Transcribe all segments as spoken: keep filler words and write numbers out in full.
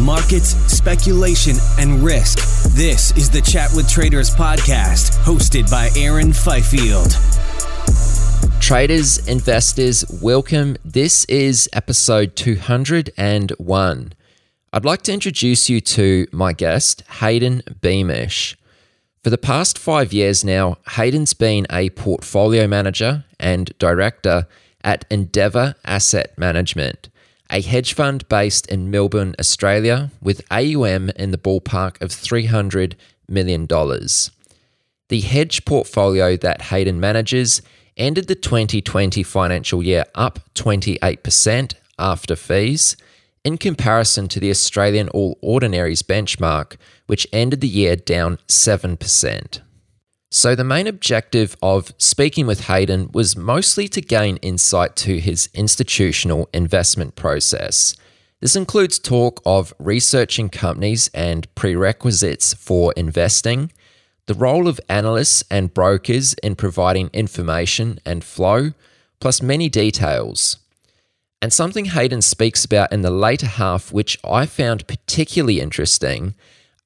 Markets, speculation, and risk. This is the Chat with Traders podcast, hosted by Aaron Fifield. Traders, investors, welcome. This is episode two hundred one. I'd like to introduce you to my guest, Hayden Beamish. For the past five years now, Hayden's been a portfolio manager and director at Endeavor Asset Management, a hedge fund based in Melbourne, Australia, with A U M in the ballpark of three hundred million dollars. The hedge portfolio that Hayden manages ended the twenty twenty financial year up twenty-eight percent after fees, in comparison to the Australian All Ordinaries benchmark, which ended the year down seven percent. So the main objective of speaking with Hayden was mostly to gain insight to his institutional investment process. This includes talk of researching companies and prerequisites for investing, the role of analysts and brokers in providing information and flow, plus many details. And something Hayden speaks about in the later half, which I found particularly interesting,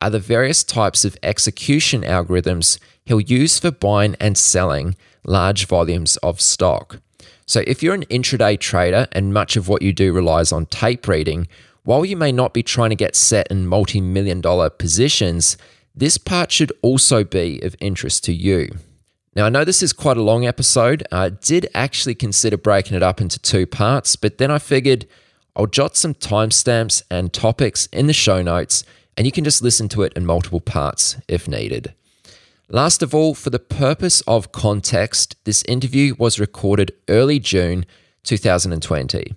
are the various types of execution algorithms he'll use for buying and selling large volumes of stock. So if you're an intraday trader and much of what you do relies on tape reading, while you may not be trying to get set in multi-million dollar positions, this part should also be of interest to you. Now, I know this is quite a long episode. I did actually consider breaking it up into two parts, but then I figured I'll jot some timestamps and topics in the show notes, and you can just listen to it in multiple parts if needed. Last of all, for the purpose of context, this interview was recorded early June two thousand twenty.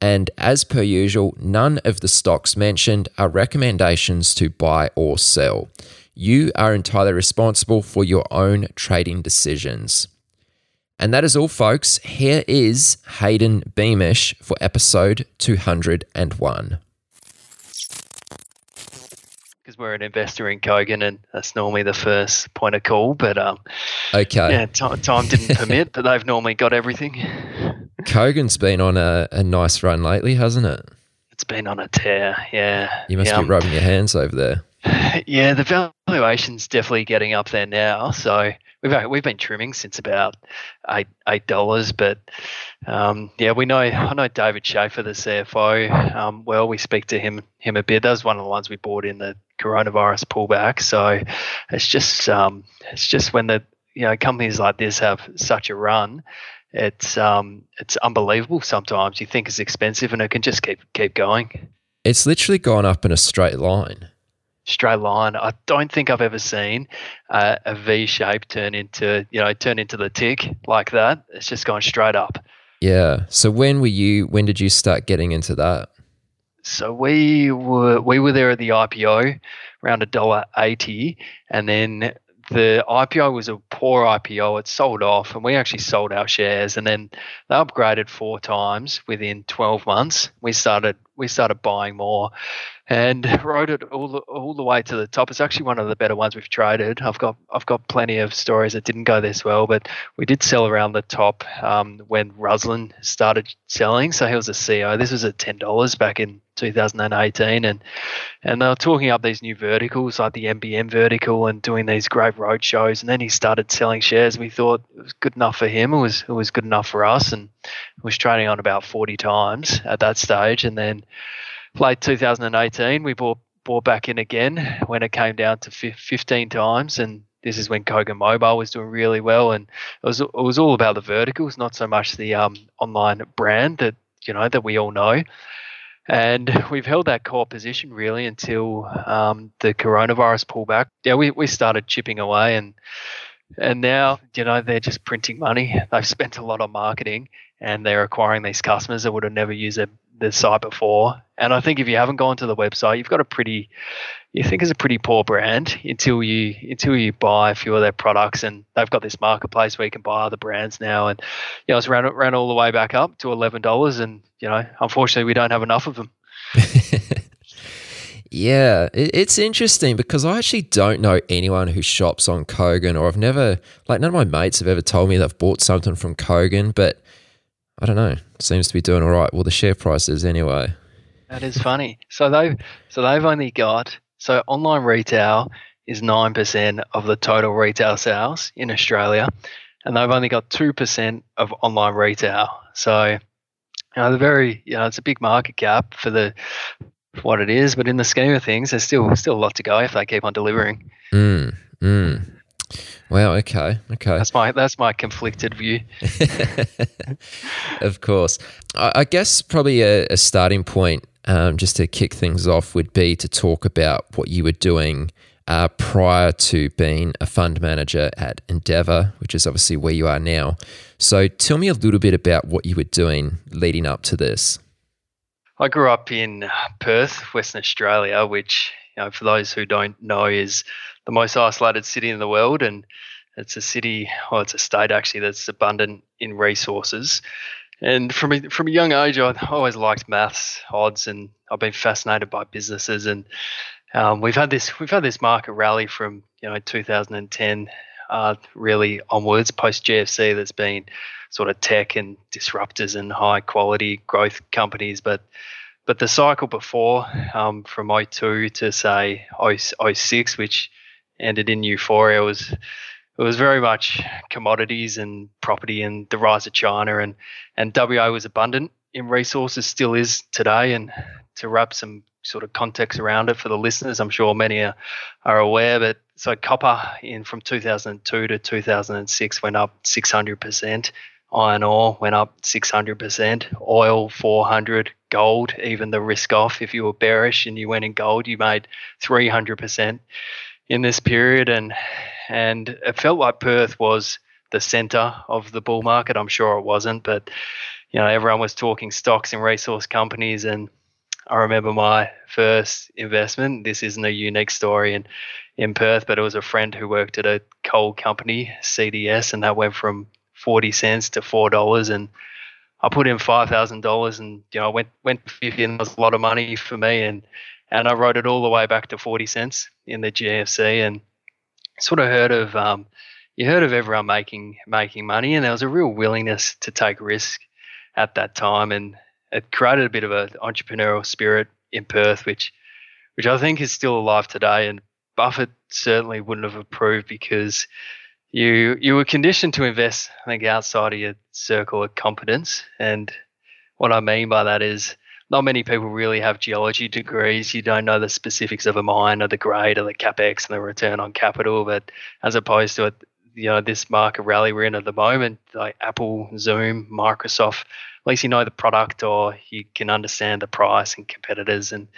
And as per usual, none of the stocks mentioned are recommendations to buy or sell. You are entirely responsible for your own trading decisions. And that is all, folks. Here is Hayden Beamish for episode two hundred one. Because we're an investor in Kogan, and that's normally the first point of call. But um, okay, yeah, t- time didn't permit, but they've normally got everything. Kogan's been on a, a nice run lately, hasn't it? It's been on a tear, yeah. You must yeah, be rubbing um, your hands over there. Yeah, the valuation's definitely getting up there now. So we've we've been trimming since about eight eight dollars, but um, yeah, we know I know David Schaefer, the C F O. Um, well, we speak to him him a bit. That was one of the ones we bought in the coronavirus pullback. So it's just um, it's just when the you know companies like this have such a run, it's um it's unbelievable. Sometimes you think it's expensive and it can just keep keep going. It's literally gone up in a straight line. Straight line. I don't think I've ever seen uh, a V shape turn into you know turn into the tick like that. It's just gone straight up. Yeah. So when were you? When did you start getting into that? So we were we were there at the I P O, around a dollar eighty, and then the I P O was a poor I P O. It sold off, and we actually sold our shares. And then they upgraded four times within twelve months. We started we started buying more and rode it all the, all the way to the top. It's actually one of the better ones we've traded. I've got I've got plenty of stories that didn't go this well, but we did sell around the top um, when Ruslan started selling. So he was a C E O. This was at ten dollars back in two thousand eighteen, and and they were talking up these new verticals like the M B M vertical and doing these great road shows. And then he started selling shares. We thought it was good enough for him. It was it was good enough for us, and was trading on about forty times at that stage. And then late two thousand eighteen, we bought bought back in again when it came down to fifteen times, and this is when Kogan Mobile was doing really well. And it was it was all about the verticals, not so much the um, online brand that you know that we all know. And we've held that core position really until um, the coronavirus pullback. Yeah, we we started chipping away, and and now you know they're just printing money. They've spent a lot on marketing, and they're acquiring these customers that would have never used it. The site before. And I think if you haven't gone to the website, you've got a pretty you think it's a pretty poor brand until you until you buy a few of their products. And they've got this marketplace where you can buy other brands now, and you know it's ran ran all the way back up to eleven dollars, and you know unfortunately we don't have enough of them. Yeah, it's interesting because I actually don't know anyone who shops on Kogan, or I've never like none of my mates have ever told me they've bought something from Kogan, but I don't know. Seems to be doing all right. Well, the share price is anyway. That is funny. So they've, so they've only got – so online retail is nine percent of the total retail sales in Australia, and they've only got two percent of online retail. So you know, they're very – you know, it's a big market cap for the for what it is, but in the scheme of things, there's still still a lot to go if they keep on delivering. Mm, mm. Wow. Okay. Okay. That's my that's my conflicted view. Of course. I, I guess probably a, a starting point, um, just to kick things off, would be to talk about what you were doing uh, prior to being a fund manager at Endeavor, which is obviously where you are now. So, tell me a little bit about what you were doing leading up to this. I grew up in Perth, Western Australia, which you know, for those who don't know, is the most isolated city in the world, and it's a city, or it's a state actually, that's abundant in resources. And from a, from a young age, I always liked maths, odds, and I've been fascinated by businesses. And um, we've had this we've had this market rally from you know two thousand ten uh, really onwards, post G F C. That's been sort of tech and disruptors and high quality growth companies, but but the cycle before, um, from oh two to say oh six, which ended in euphoria, was it was very much commodities and property and the rise of China, and and W A was abundant in resources, still is today. And to wrap some sort of context around it for the listeners, I'm sure many are, are aware, but so copper in from two thousand two to two thousand six went up six hundred percent. Iron ore went up six hundred percent, oil four hundred, gold, even the risk off. If you were bearish and you went in gold, you made three hundred percent in this period. And and it felt like Perth was the centre of the bull market. I'm sure it wasn't, but you know everyone was talking stocks and resource companies. And I remember my first investment. This isn't a unique story in, in Perth, but it was a friend who worked at a coal company, C D S, and that went from forty cents to four dollars, and I put in five thousand dollars, and you know I went went to fifty, and that was a lot of money for me, and and I rode it all the way back to forty cents in the G F C. And sort of heard of um you heard of everyone making making money, and there was a real willingness to take risk at that time, and it created a bit of an entrepreneurial spirit in Perth, which which I think is still alive today. And Buffett certainly wouldn't have approved, because You you were conditioned to invest, I think, outside of your circle of competence. And what I mean by that is not many people really have geology degrees. You don't know the specifics of a mine or the grade or the capex and the return on capital. But as opposed to, you know, this market rally we're in at the moment, like Apple, Zoom, Microsoft, at least you know the product, or you can understand the price and competitors. And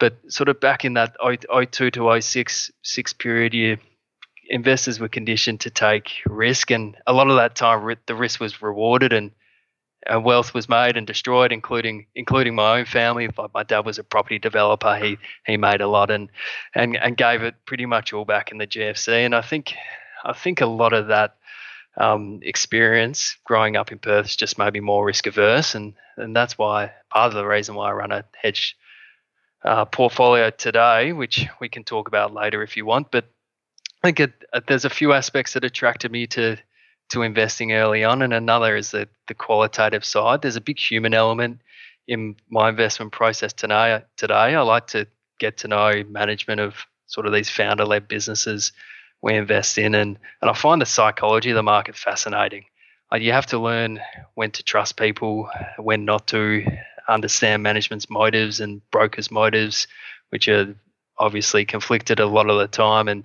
but sort of back in that oh two to oh six six period, you investors were conditioned to take risk, and a lot of that time the risk was rewarded, and, and wealth was made and destroyed, including including my own family. My dad was a property developer. He he made a lot and and and gave it pretty much all back in the G F C. And I think I think a lot of that um, experience growing up in Perth is just maybe more risk averse, and and that's why part of the reason why I run a hedge uh, portfolio today, which we can talk about later if you want. But I think it, uh, there's a few aspects that attracted me to to investing early on, and another is the the qualitative side. There's a big human element in my investment process today. Today, I like to get to know management of sort of these founder-led businesses we invest in, and and I find the psychology of the market fascinating. Like, you have to learn when to trust people, when not to, understand management's motives and brokers' motives, which are obviously conflicted a lot of the time, and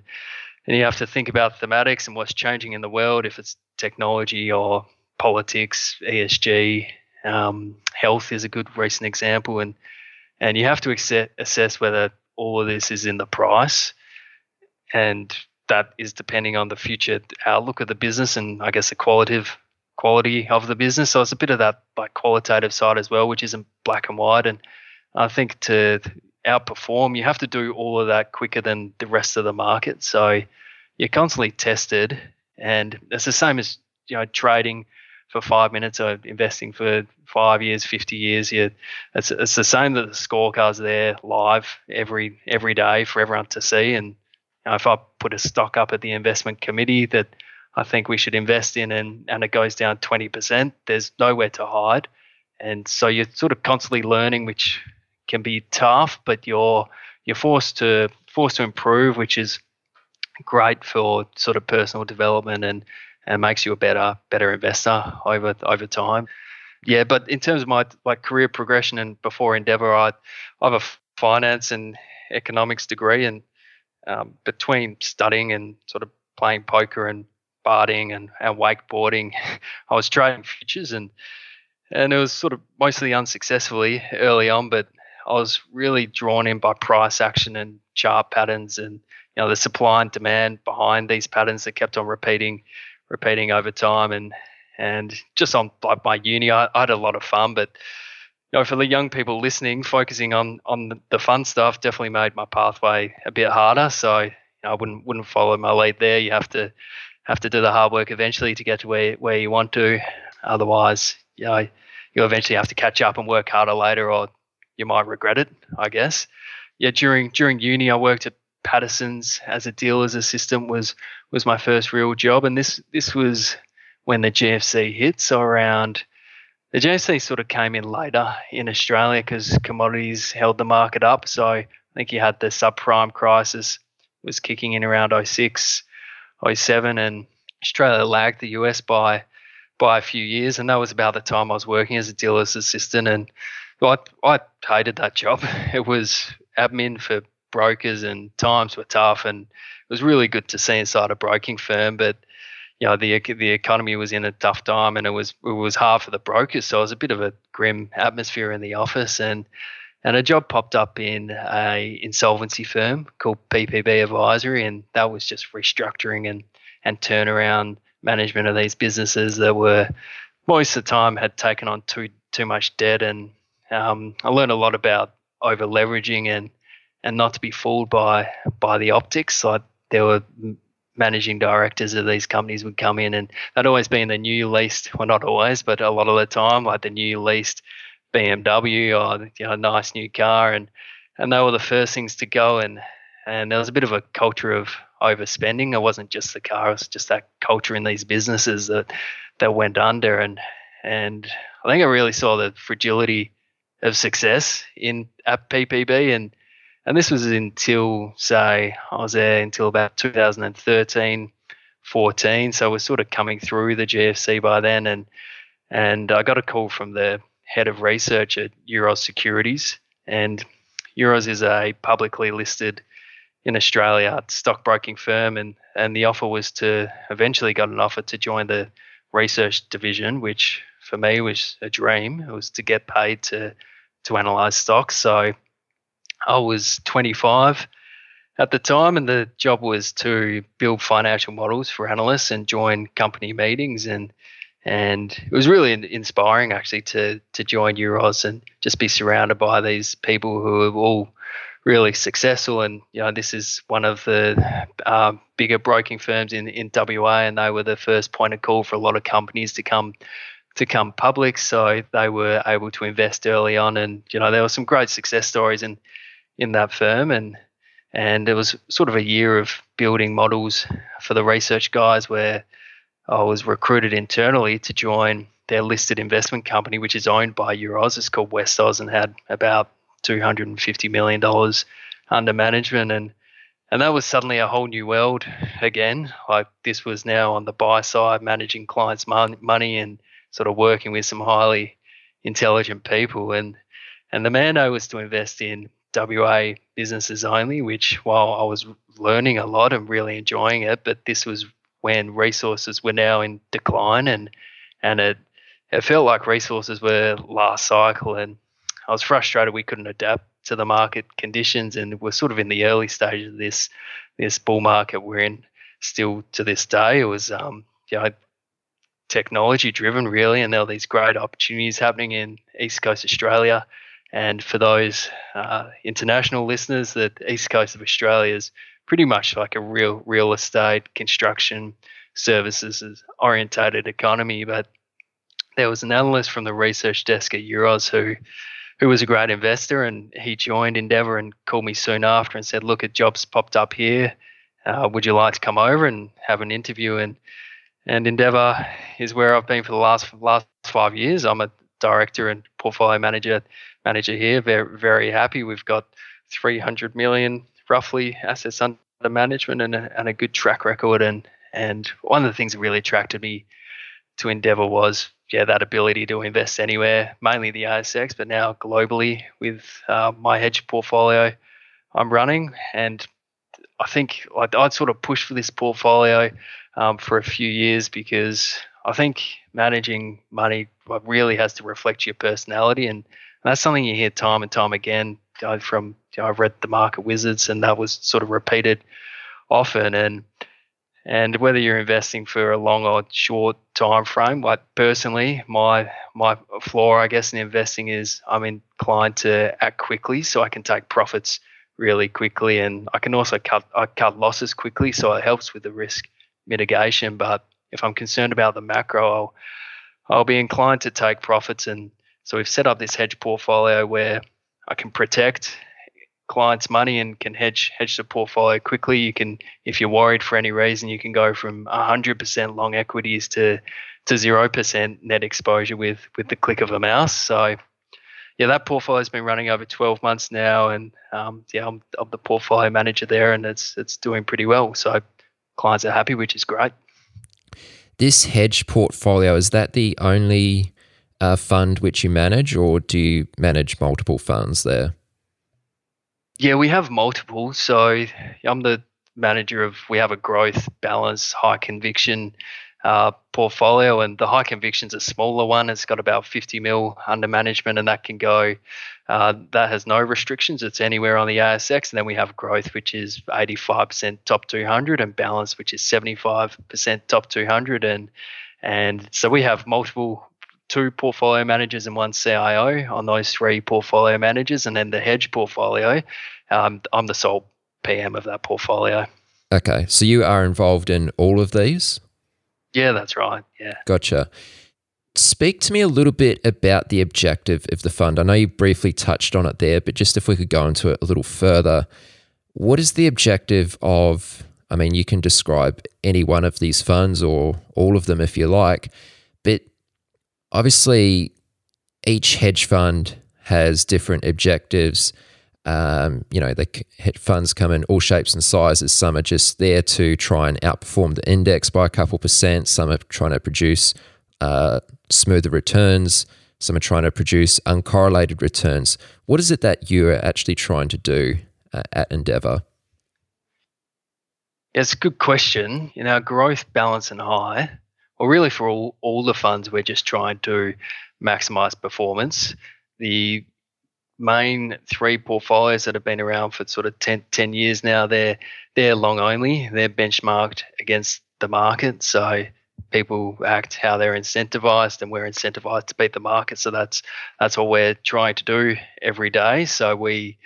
and you have to think about thematics and what's changing in the world, if it's technology or politics, E S G. Um, health is a good recent example, and and you have to accept, assess whether all of this is in the price, and that is depending on the future outlook of the business and I guess the qualitative quality of the business. So it's a bit of that like qualitative side as well, which isn't black and white. And I think to outperform, you have to do all of that quicker than the rest of the market. So you're constantly tested, and it's the same as, you know, trading for five minutes or investing for five years, fifty years. Yeah, it's, it's the same, that the scorecards are there live every every day for everyone to see. And you know, if I put a stock up at the investment committee that I think we should invest in and, and it goes down twenty percent, there's nowhere to hide. And so you're sort of constantly learning, which can be tough, but you're you're forced to forced to improve, which is great for sort of personal development and and makes you a better better investor over over time. Yeah, but in terms of my like career progression and before Endeavor, I, I have a finance and economics degree, and um, between studying and sort of playing poker and barding and, and wakeboarding, I was trading futures, and and it was sort of mostly unsuccessfully early on, but I was really drawn in by price action and chart patterns, and you know the supply and demand behind these patterns that kept on repeating. repeating over time, and and just on like my uni, I, I had a lot of fun. But you know, for the young people listening, focusing on on the fun stuff definitely made my pathway a bit harder. So you know, I wouldn't wouldn't follow my lead there. You have to have to do the hard work eventually to get to where where you want to. Otherwise, you know, you'll eventually have to catch up and work harder later, or you might regret it, I guess. Yeah, during during uni, I worked at Patterson's as a dealer's assistant, was was my first real job, and this this was when the G F C hit. So around the G F C sort of came in later in Australia because commodities held the market up. So I think you had the subprime crisis was kicking in around oh six, oh seven, and Australia lagged the U S by by a few years, and that was about the time I was working as a dealer's assistant, and I I hated that job. It was admin for brokers, and times were tough, and it was really good to see inside a broking firm, but you know the the economy was in a tough time, and it was it was hard for the brokers, so it was a bit of a grim atmosphere in the office, and and a job popped up in a insolvency firm called P P B Advisory, and that was just restructuring and and turnaround management of these businesses that were most of the time had taken on too too much debt, and um, I learned a lot about over leveraging and and not to be fooled by by the optics. Like, there were managing directors of these companies would come in, and they'd always be in the new leased, well, not always, but a lot of the time, like the new leased B M W or, you know, nice new car, and and they were the first things to go, and and there was a bit of a culture of overspending. It wasn't just the car, it was just that culture in these businesses that that went under, and and I think I really saw the fragility of success in at P P B, and And this was until, say, I was there until about two thousand thirteen, fourteen. So we're sort of coming through the G F C by then. And and I got a call from the head of research at Euroz Securities. And Euroz is a publicly listed in Australia stockbroking firm. And, and the offer was to eventually got an offer to join the research division, which for me was a dream. It was to get paid to, to analyse stocks. So I was twenty-five at the time, and the job was to build financial models for analysts and join company meetings, and and it was really inspiring actually to to join Euroz and just be surrounded by these people who have all really successful, and you know this is one of the uh, bigger broking firms in in W A, and they were the first point of call for a lot of companies to come to come public. So they were able to invest early on, and you know there were some great success stories in in that firm, and and it was sort of a year of building models for the research guys where I was recruited internally to join their listed investment company, which is owned by Euroz. It's called Westoz and had about two hundred fifty million dollars under management. And and that was suddenly a whole new world again. Like this was now on the buy side, managing clients' money and sort of working with some highly intelligent people. And, and the mandate was to invest in W A businesses only, which while I was learning a lot and really enjoying it, but this was when resources were now in decline, and and it it felt like resources were last cycle, and I was frustrated we couldn't adapt to the market conditions, and we're sort of in the early stages of this this bull market we're in still to this day. It was um you know technology driven really, and there were these great opportunities happening in East Coast Australia, and for those uh, international listeners, the East Coast of Australia is pretty much like a real real estate, construction, services orientated economy. But there was an analyst from the research desk at Euroz who who was a great investor, and he joined Endeavor and called me soon after and said, look, a job's popped up here. Uh, would you like to come over and have an interview? And and Endeavor is where I've been for the last last five years. I'm a director and portfolio manager manager here. Very, very happy. We've got three hundred million roughly assets under management and a, and a good track record. And and one of the things that really attracted me to Endeavor was, yeah, that ability to invest anywhere, mainly the A S X, but now globally with uh, my hedge portfolio I'm running. And I think I'd, I'd sort of pushed for this portfolio um, for a few years, because I think managing money really has to reflect your personality, and that's something you hear time and time again. I from you know, I've read The Market Wizards, and that was sort of repeated often. And and whether you're investing for a long or short time frame, like personally, my my flaw, I guess, in investing is I'm inclined to act quickly, so I can take profits really quickly, and I can also cut I cut losses quickly, so it helps with the risk mitigation. But if I'm concerned about the macro, I'll I'll be inclined to take profits, and so we've set up this hedge portfolio where I can protect clients' money and can hedge hedge the portfolio quickly. You can, if you're worried for any reason, you can go from one hundred percent long equities to to zero percent net exposure with with the click of a mouse. So, yeah, that portfolio has been running over twelve months now, and um, yeah, I'm, I'm the portfolio manager there, and it's it's doing pretty well. So, clients are happy, which is great. This hedge portfolio, is that the only a fund which you manage, or do you manage multiple funds there? Yeah, we have multiple. So I'm the manager of, we have a growth, balance, high conviction uh, portfolio, and the high conviction's a smaller one. It's got about fifty mil under management, and that can go, uh, that has no restrictions. It's anywhere on the A S X. And then we have growth, which is eighty-five percent top two hundred, and balance, which is seventy-five percent top two hundred. And, and so we have multiple two portfolio managers and one C I O on those three portfolio managers, and then the hedge portfolio. Um, I'm the sole P M of that portfolio. Okay, so you are involved in all of these? Yeah, that's right, yeah. Gotcha. Speak to me a little bit about the objective of the fund. I know you briefly touched on it there, but just if we could go into it a little further, what is the objective of, I mean, you can describe any one of these funds or all of them if you like, but obviously, each hedge fund has different objectives. Um, you know, the hedge funds come in all shapes and sizes. Some are just there to try and outperform the index by a couple percent. Some are trying to produce uh, smoother returns. Some are trying to produce uncorrelated returns. What is it that you are actually trying to do uh, at Endeavor? It's a good question. You know, growth, balance, and high. Well, really for all, all the funds, we're just trying to maximise performance. The main three portfolios that have been around for sort of ten, ten years now, they're they're long only. They're benchmarked against the market. So people act how they're incentivised, and we're incentivised to beat the market. So that's that's what we're trying to do every day. So we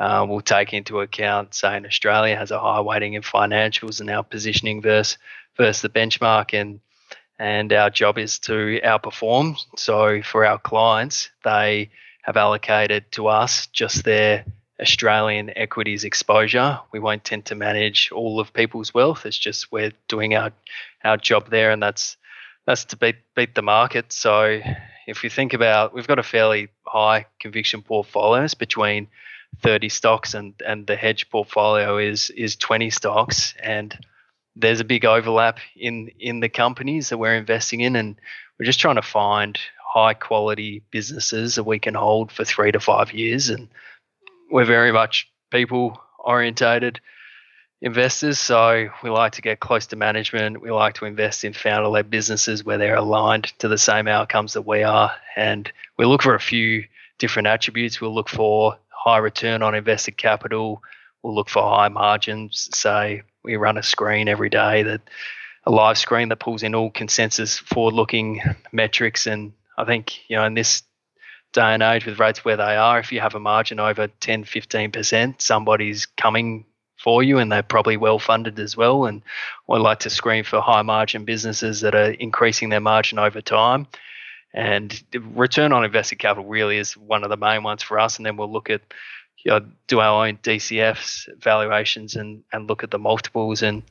uh, will take into account, say, in Australia has a high weighting in financials and our positioning versus versus the benchmark, and and our job is to outperform. So for our clients, they have allocated to us just their Australian equities exposure. We won't tend to manage all of people's wealth. It's just we're doing our our job there, and that's that's to beat beat the market. So if you think about, we've got a fairly high conviction portfolio. It's between thirty stocks, and and the hedge portfolio is is twenty stocks, and there's a big overlap in in the companies that we're investing in, and we're just trying to find high quality businesses that we can hold for three to five years, and we're very much people orientated investors. So we like to get close to management. We like to invest in founder-led businesses where they're aligned to the same outcomes that we are. And we look for a few different attributes. We'll look for high return on invested capital. We'll look for high margins. Say we run a screen every day, that a live screen that pulls in all consensus forward-looking metrics. And I think, you know, in this day and age with rates where they are, if you have a margin over ten, fifteen percent, somebody's coming for you, and they're probably well funded as well. And I like to screen for high margin businesses that are increasing their margin over time. And return on invested capital really is one of the main ones for us. And then we'll look at, you know, do our own D C Fs, valuations, and and look at the multiples. And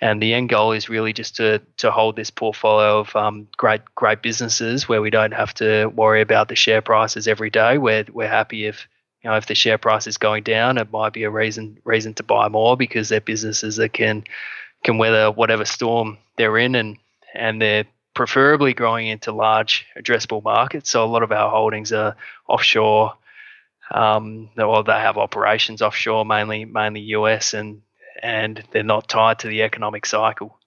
and the end goal is really just to to hold this portfolio of um, great great businesses where we don't have to worry about the share prices every day. We're we're happy if, you know, if the share price is going down, it might be a reason reason to buy more, because they're businesses that can can weather whatever storm they're in, and and they're preferably growing into large addressable markets. So a lot of our holdings are offshore, um, or they have operations offshore, mainly mainly U S, and and they're not tied to the economic cycle.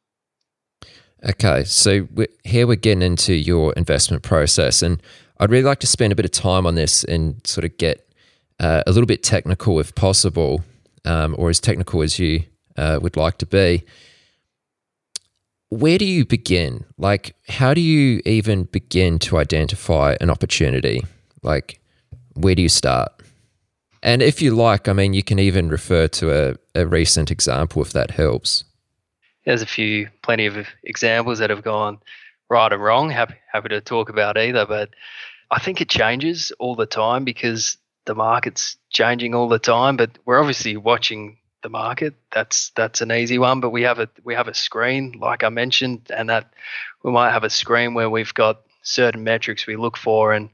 Okay, so we're, here we're getting into your investment process, and I'd really like to spend a bit of time on this and sort of get uh, a little bit technical if possible, um, or as technical as you uh, would like to be. Where do you begin? Like, how do you even begin to identify an opportunity? Like, where do you start? And if you like, I mean, you can even refer to a, a recent example if that helps. There's a few, plenty of examples that have gone right and wrong. Happy, happy to talk about either, but I think it changes all the time because the market's changing all the time. But we're obviously watching the market. That's that's an easy one. But we have a we have a screen, like I mentioned, and that we might have a screen where we've got certain metrics we look for, and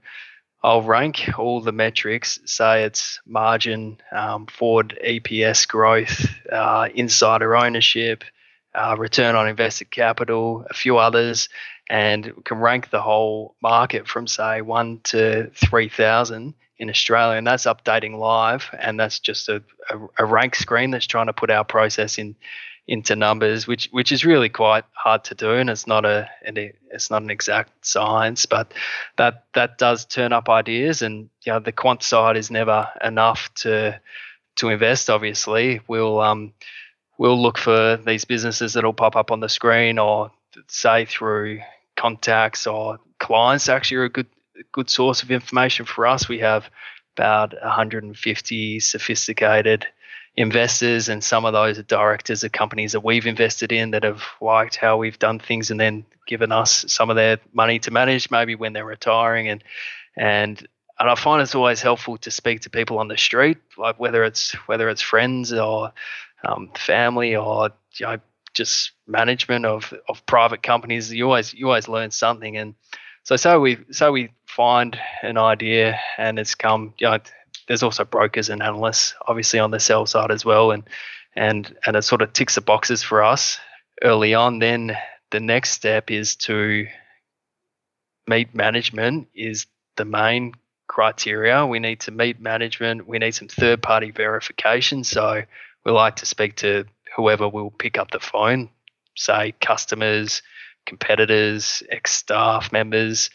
I'll rank all the metrics, say it's margin, um, forward E P S growth, uh, insider ownership, uh, return on invested capital, a few others, and can rank the whole market from, say, one to three thousand in Australia. And that's updating live, and that's just a, a, a rank screen that's trying to put our process in into numbers, which which is really quite hard to do, and it's not a and it's not an exact science, but that that does turn up ideas. And you know, the quant side is never enough to to invest. Obviously, we'll um we'll look for these businesses that'll pop up on the screen, or say through contacts or clients. Actually, are a good good source of information for us. We have about one hundred fifty sophisticated investors, and some of those are directors of companies that we've invested in that have liked how we've done things and then given us some of their money to manage, maybe when they're retiring. And and and I find it's always helpful to speak to people on the street, like whether it's whether it's friends or um, family, or you know, just management of of private companies. You always you always learn something. And so so we so we find an idea, and it's come, you know, there's also brokers and analysts, obviously, on the sell side as well, and and and it sort of ticks the boxes for us early on. Then the next step is to meet management is the main criteria. We need to meet management. We need some third-party verification. So we like to speak to whoever will pick up the phone, say customers, competitors, ex-staff members,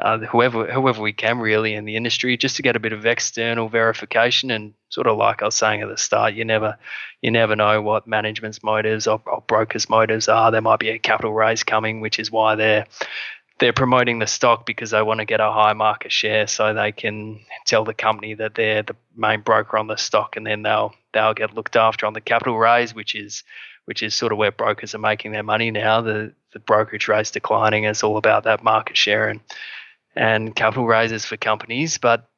Uh, whoever whoever we can really in the industry, just to get a bit of external verification. And sort of like I was saying at the start, you never you never know what management's motives or, or brokers' motives are. There might be a capital raise coming, which is why they're they're promoting the stock because they want to get a high market share so they can tell the company that they're the main broker on the stock, and then they'll they'll get looked after on the capital raise, which is which is sort of where brokers are making their money now. The the brokerage rate's declining. It's all about that market share and and capital raises for companies. But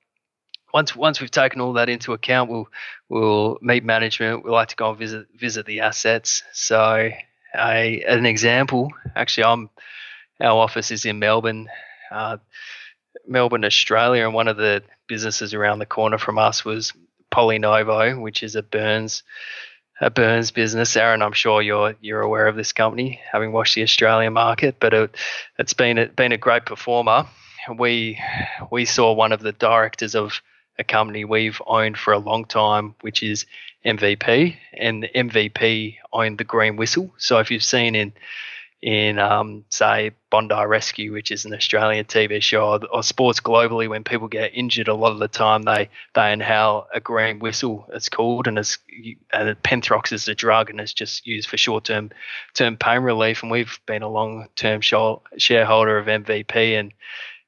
once once we've taken all that into account, we'll we'll meet management. We like to go and visit visit the assets. So a an example, actually, I'm. Our office is in Melbourne, uh, Melbourne, Australia, and one of the businesses around the corner from us was Polynovo, which is a Burns, a Burns business. Aaron, I'm sure you're you're aware of this company, having watched the Australian market, but it, it's been a, been a great performer. We we saw one of the directors of a company we've owned for a long time, which is M V P, and the M V P owned the Green Whistle. So if you've seen in in, um, say, Bondi Rescue, which is an Australian T V show, or, or sports globally, when people get injured, a lot of the time they, they inhale a green whistle, it's called, and it's and Penthrox is a drug, and it's just used for short-term term pain relief. And we've been a long-term shareholder of M V P, and,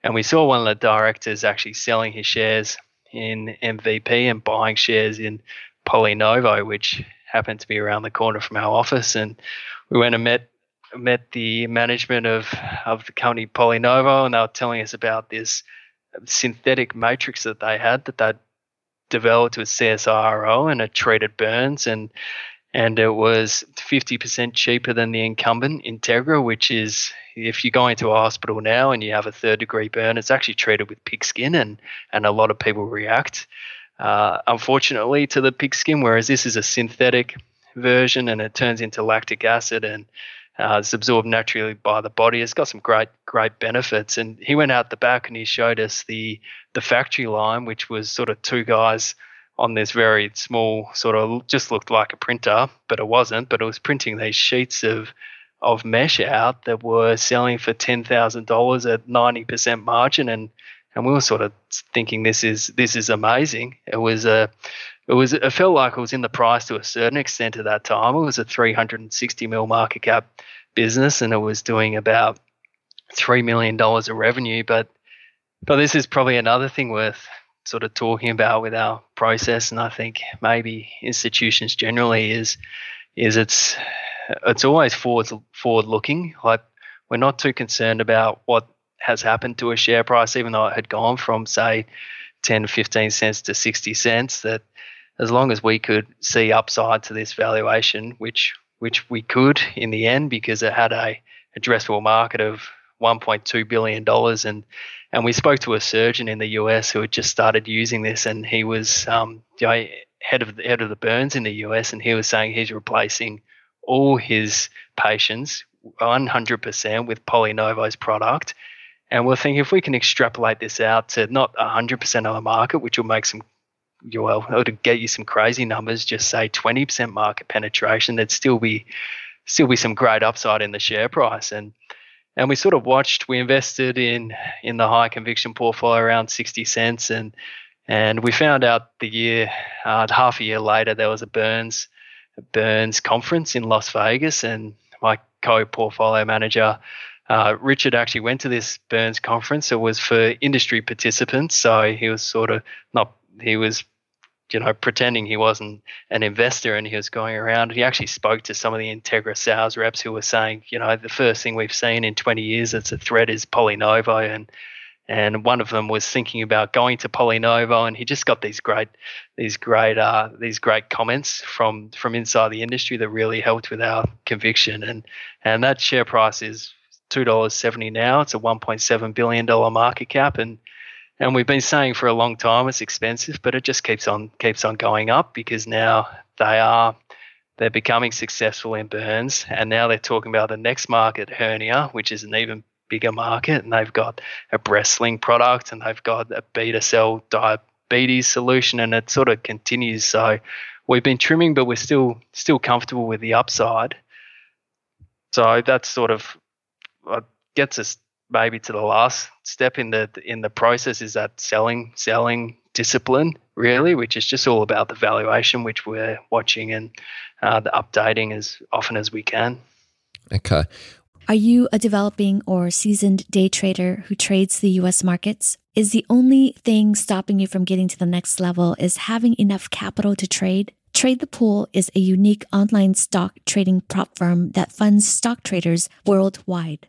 and we saw one of the directors actually selling his shares in M V P and buying shares in Polynovo, which happened to be around the corner from our office. And we went and met met the management of, of the company Polynovo, and they were telling us about this synthetic matrix that they had that they'd developed with C S I R O, and it treated burns, and and it was fifty percent cheaper than the incumbent Integra, which is, if you go into a hospital now and you have a third degree burn, it's actually treated with pigskin, and, and a lot of people react, uh, unfortunately, to the pigskin, whereas this is a synthetic version and it turns into lactic acid, and Uh, it's absorbed naturally by the body. It's got some great, great benefits. And he went out the back and he showed us the the factory line, which was sort of two guys on this very small, sort of just looked like a printer, but it wasn't. But it was printing these sheets of of mesh out that were selling for ten thousand dollars at ninety percent margin. And and we were sort of thinking, this is this is amazing. It was a It was. It felt like it was in the price to a certain extent at that time. It was a three hundred sixty million market cap business, and it was doing about three million dollars of revenue. But, but this is probably another thing worth sort of talking about with our process, and I think maybe institutions generally is is it's it's always forward forward looking. Like, we're not too concerned about what has happened to a share price, even though it had gone from, say, ten, fifteen cents to sixty cents. That as long as we could see upside to this valuation, which which we could in the end, because it had a addressable market of one point two billion dollars. And and we spoke to a surgeon in the U S who had just started using this, and he was um, head of the, head of the burns in the U S, and he was saying he's replacing all his patients one hundred percent with Polynovo's product. And we're thinking, if we can extrapolate this out to not one hundred percent of the market, which will make some, well, it'll get you some crazy numbers, just say twenty percent market penetration, there'd still be still be some great upside in the share price. And and we sort of watched, we invested in in the high conviction portfolio around sixty cents, and and we found out the year, uh, half a year later, there was a Burns, a Burns conference in Las Vegas, and my co-portfolio manager, Uh, Richard, actually went to this Burns conference. It was for industry participants, so he was sort of not, he was, you know, pretending he wasn't an investor, and he was going around. He actually spoke to some of the Integra sales reps who were saying, you know, the first thing we've seen in twenty years that's a threat is Polynovo, and and one of them was thinking about going to Polynovo, and he just got these great, these great, uh, these great comments from from inside the industry that really helped with our conviction, and and that share price is two dollars seventy now. It's a one point seven billion dollars market cap, and and we've been saying for a long time it's expensive, but it just keeps on keeps on going up, because now they are they're becoming successful in burns, and now they're talking about the next market, hernia, which is an even bigger market, and they've got a breast sling product, and they've got a beta cell diabetes solution, and it sort of continues. So we've been trimming, but we're still still comfortable with the upside. So that's sort of what gets us maybe to the last step in the in the process, is that selling selling discipline, really, which is just all about the valuation, which we're watching and uh, the updating as often as we can. Okay. Are you a developing or seasoned day trader who trades the U S markets? Is the only thing stopping you from getting to the next level is having enough capital to trade? Trade the Pool is a unique online stock trading prop firm that funds stock traders worldwide.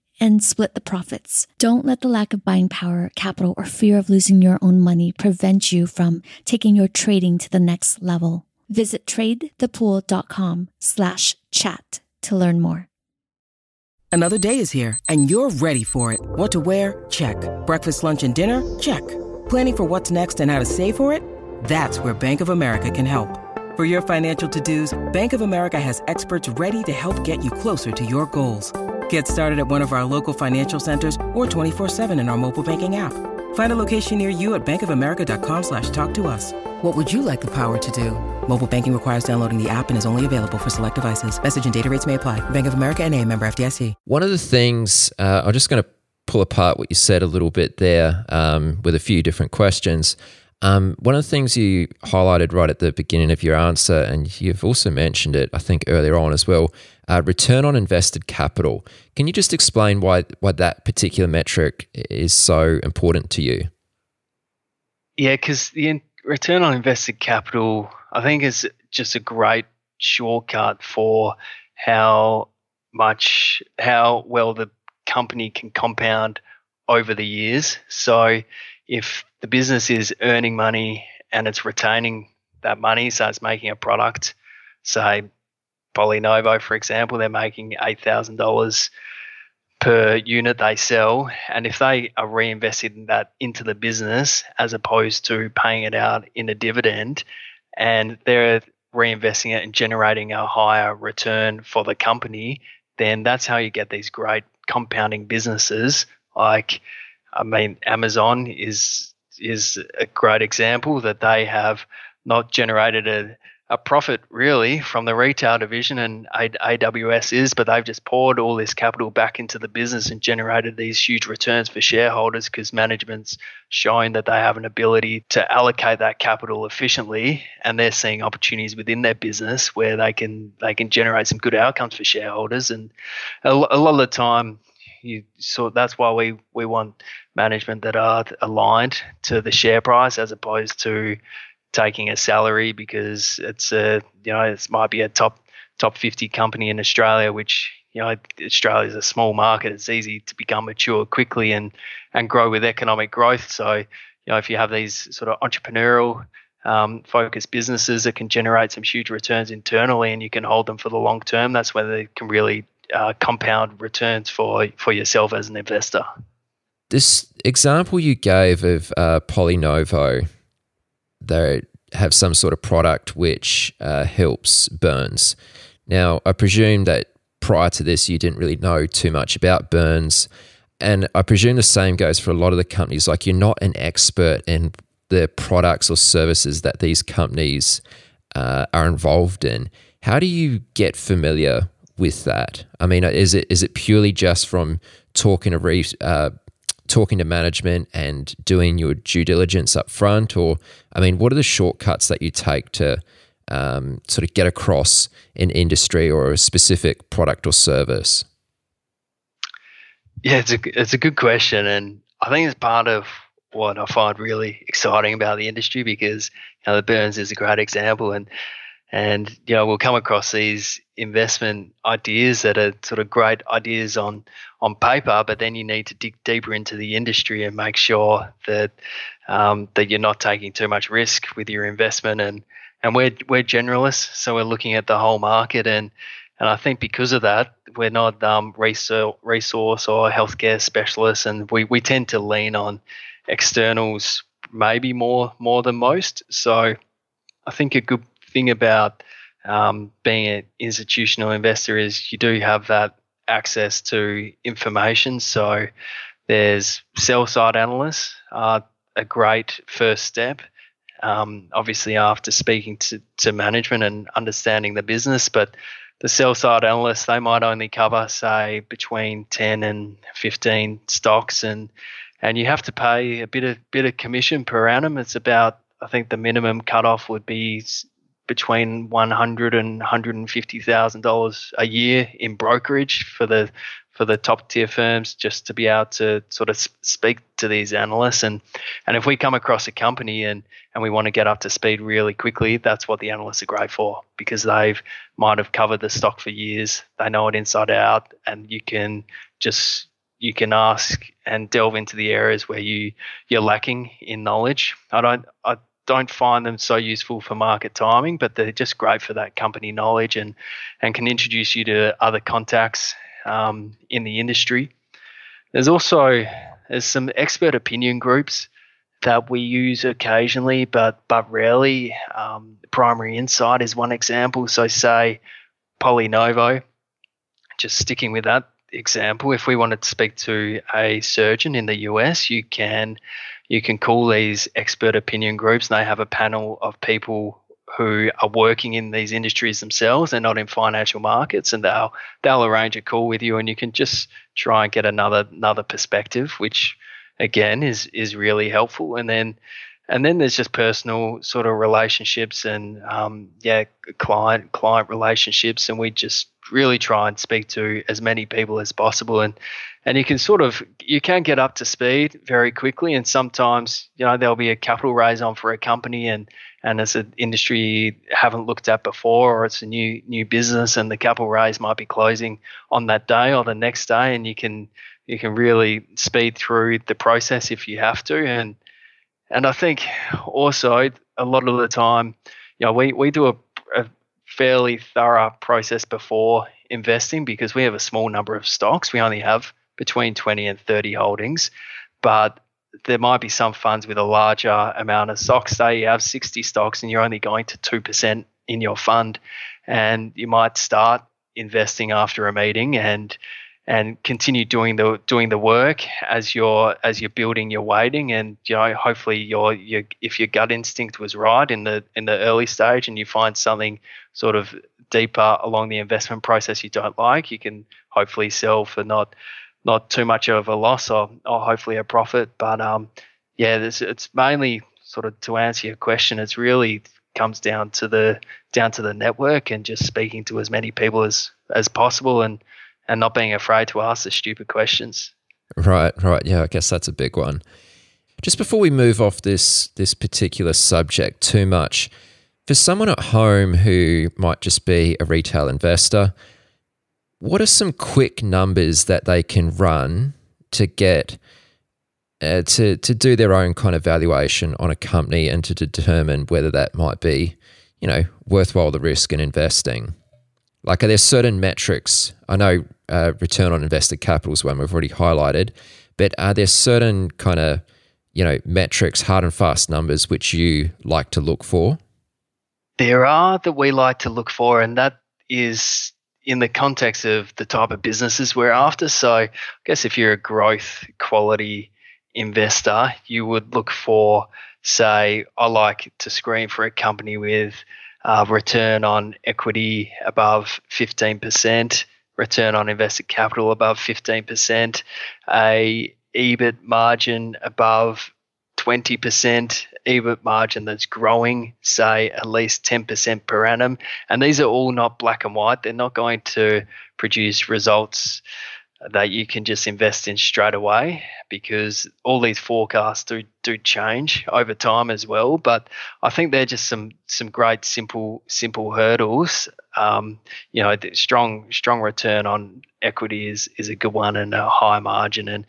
and split the profits. Don't let the lack of buying power, capital, or fear of losing your own money prevent you from taking your trading to the next level. Visit trade the pool dot com slash chat to learn more. Another day is here, and you're ready for it. What to wear? Check. Breakfast, lunch, and dinner? Check. Planning for what's next and how to save for it? That's where Bank of America can help. For your financial to-dos, Bank of America has experts ready to help get you closer to your goals. Get started at one of our local financial centers or twenty-four seven in our mobile banking app. Find a location near you at bankofamerica.com slash talk to us. What would you like the power to do? Mobile banking requires downloading the app and is only available for select devices. Message and data rates may apply. Bank of America N A, member F D I C. One of the things, uh, I'm just going to pull apart what you said a little bit there um, with a few different questions. Um, one of the things you highlighted right at the beginning of your answer, and you've also mentioned it, I think, earlier on as well, uh, return on invested capital. Can you just explain why why that particular metric is so important to you? Yeah, because the in- return on invested capital, I think, is just a great shortcut for how much, how well the company can compound over the years. So if the business is earning money and it's retaining that money, so it's making a product, say Polynovo, for example, they're making eight thousand dollars per unit they sell. And if they are reinvesting that into the business as opposed to paying it out in a dividend, and they're reinvesting it and generating a higher return for the company, then that's how you get these great compounding businesses like, I mean, Amazon is is a great example that they have not generated a, a profit really from the retail division, and A W S is, but they've just poured all this capital back into the business and generated these huge returns for shareholders because management's shown that they have an ability to allocate that capital efficiently, and they're seeing opportunities within their business where they can they can generate some good outcomes for shareholders. And a, a lot of the time, You, so that's why we, we want management that are aligned to the share price as opposed to taking a salary, because it's a, you know, it might be a top top fifty company in Australia, which, you know, Australia is a small market. It's easy to become mature quickly and, and grow with economic growth. So, you know, if you have these sort of entrepreneurial um, focused businesses that can generate some huge returns internally and you can hold them for the long term, that's where they can really Uh, compound returns for for yourself as an investor. This example you gave of uh, Polynovo, they have some sort of product which uh, helps burns. Now, I presume that prior to this, you didn't really know too much about burns. And I presume the same goes for a lot of the companies. Like, you're not an expert in the products or services that these companies uh, are involved in. How do you get familiar with that? I mean, is it is it purely just from talking to re, uh, talking to management and doing your due diligence up front? Or, I mean, what are the shortcuts that you take to um, sort of get across an industry or a specific product or service? Yeah, it's a, it's a good question. And I think it's part of what I find really exciting about the industry, because, you know, the burns is a great example. And And, you know, we'll come across these investment ideas that are sort of great ideas on, on paper, but then you need to dig deeper into the industry and make sure that um, that you're not taking too much risk with your investment. And, and we're we're generalists, so we're looking at the whole market. And, and I think because of that, we're not um, resource, resource or healthcare specialists, and we, we tend to lean on externals maybe more more than most. So I think a good thing about um, being an institutional investor is you do have that access to information. So there's sell side analysts, uh, a great first step. Um, obviously, after speaking to, to management and understanding the business, but the sell-side analysts, they might only cover, say, between ten and fifteen stocks, and and you have to pay a bit of bit of commission per annum. It's about, I think, the minimum cutoff would be between one hundred thousand dollars and one hundred fifty thousand dollars a year in brokerage for the for the top tier firms, just to be able to sort of speak to these analysts. And and if we come across a company and, and we want to get up to speed really quickly, that's what the analysts are great for, because they've might have covered the stock for years. They know it inside out, and you can just you can ask and delve into the areas where you you're lacking in knowledge. I don't I don't find them so useful for market timing, but they're just great for that company knowledge and and can introduce you to other contacts Um, in the industry. There's also there's some expert opinion groups that we use occasionally, but but rarely. Um, Primary Insight is one example. So say Polynovo, just sticking with that example, if we wanted to speak to a surgeon in the U S, you can you can call these expert opinion groups, and they have a panel of people who are working in these industries themselves and not in financial markets, and they'll they'll arrange a call with you, and you can just try and get another another perspective, which again is is really helpful. And then and then there's just personal sort of relationships and um, yeah client client relationships, and we just really try and speak to as many people as possible, and and you can sort of you can get up to speed very quickly. And sometimes, you know, there'll be a capital raise on for a company, and and it's an industry you haven't looked at before, or it's a new new business, and the capital raise might be closing on that day or the next day, and you can you can really speed through the process if you have to. And and I think also a lot of the time, you know, we we do a, a fairly thorough process before investing, because we have a small number of stocks. We only have between twenty and thirty holdings, but there might be some funds with a larger amount of stocks. Say you have sixty stocks and you're only going to two percent in your fund, and you might start investing after a meeting and and continue doing the doing the work as you're as you're building your weighting. And, you know, hopefully your your if your gut instinct was right in the in the early stage, and you find something sort of deeper along the investment process you don't like, you can hopefully sell for not not too much of a loss, or or hopefully a profit. But um yeah, this it's mainly sort of, to answer your question, it's really comes down to the down to the network and just speaking to as many people as as possible, and and not being afraid to ask the stupid questions. Right, right. Yeah, I guess that's a big one. Just before we move off this this particular subject too much, for someone at home who might just be a retail investor, what are some quick numbers that they can run to get uh, to to do their own kind of valuation on a company and to determine whether that might be, you know, worthwhile the risk in investing? Like, are there certain metrics? I know uh, return on invested capital is one we've already highlighted, but are there certain kind of, you know, metrics, hard and fast numbers, which you like to look for? There are that we like to look for, and that is in the context of the type of businesses we're after. So I guess if you're a growth quality investor, you would look for, say, I like to screen for a company with Uh, return on equity above fifteen percent, return on invested capital above fifteen percent, a E B I T margin above twenty percent, E B I T margin that's growing, say, at least ten percent per annum. And these are all not black and white. They're not going to produce results that you can just invest in straight away, because all these forecasts do do change over time as well. But I think they're just some some great simple simple hurdles. Um, you know, strong strong return on equity is is a good one, and a high margin, and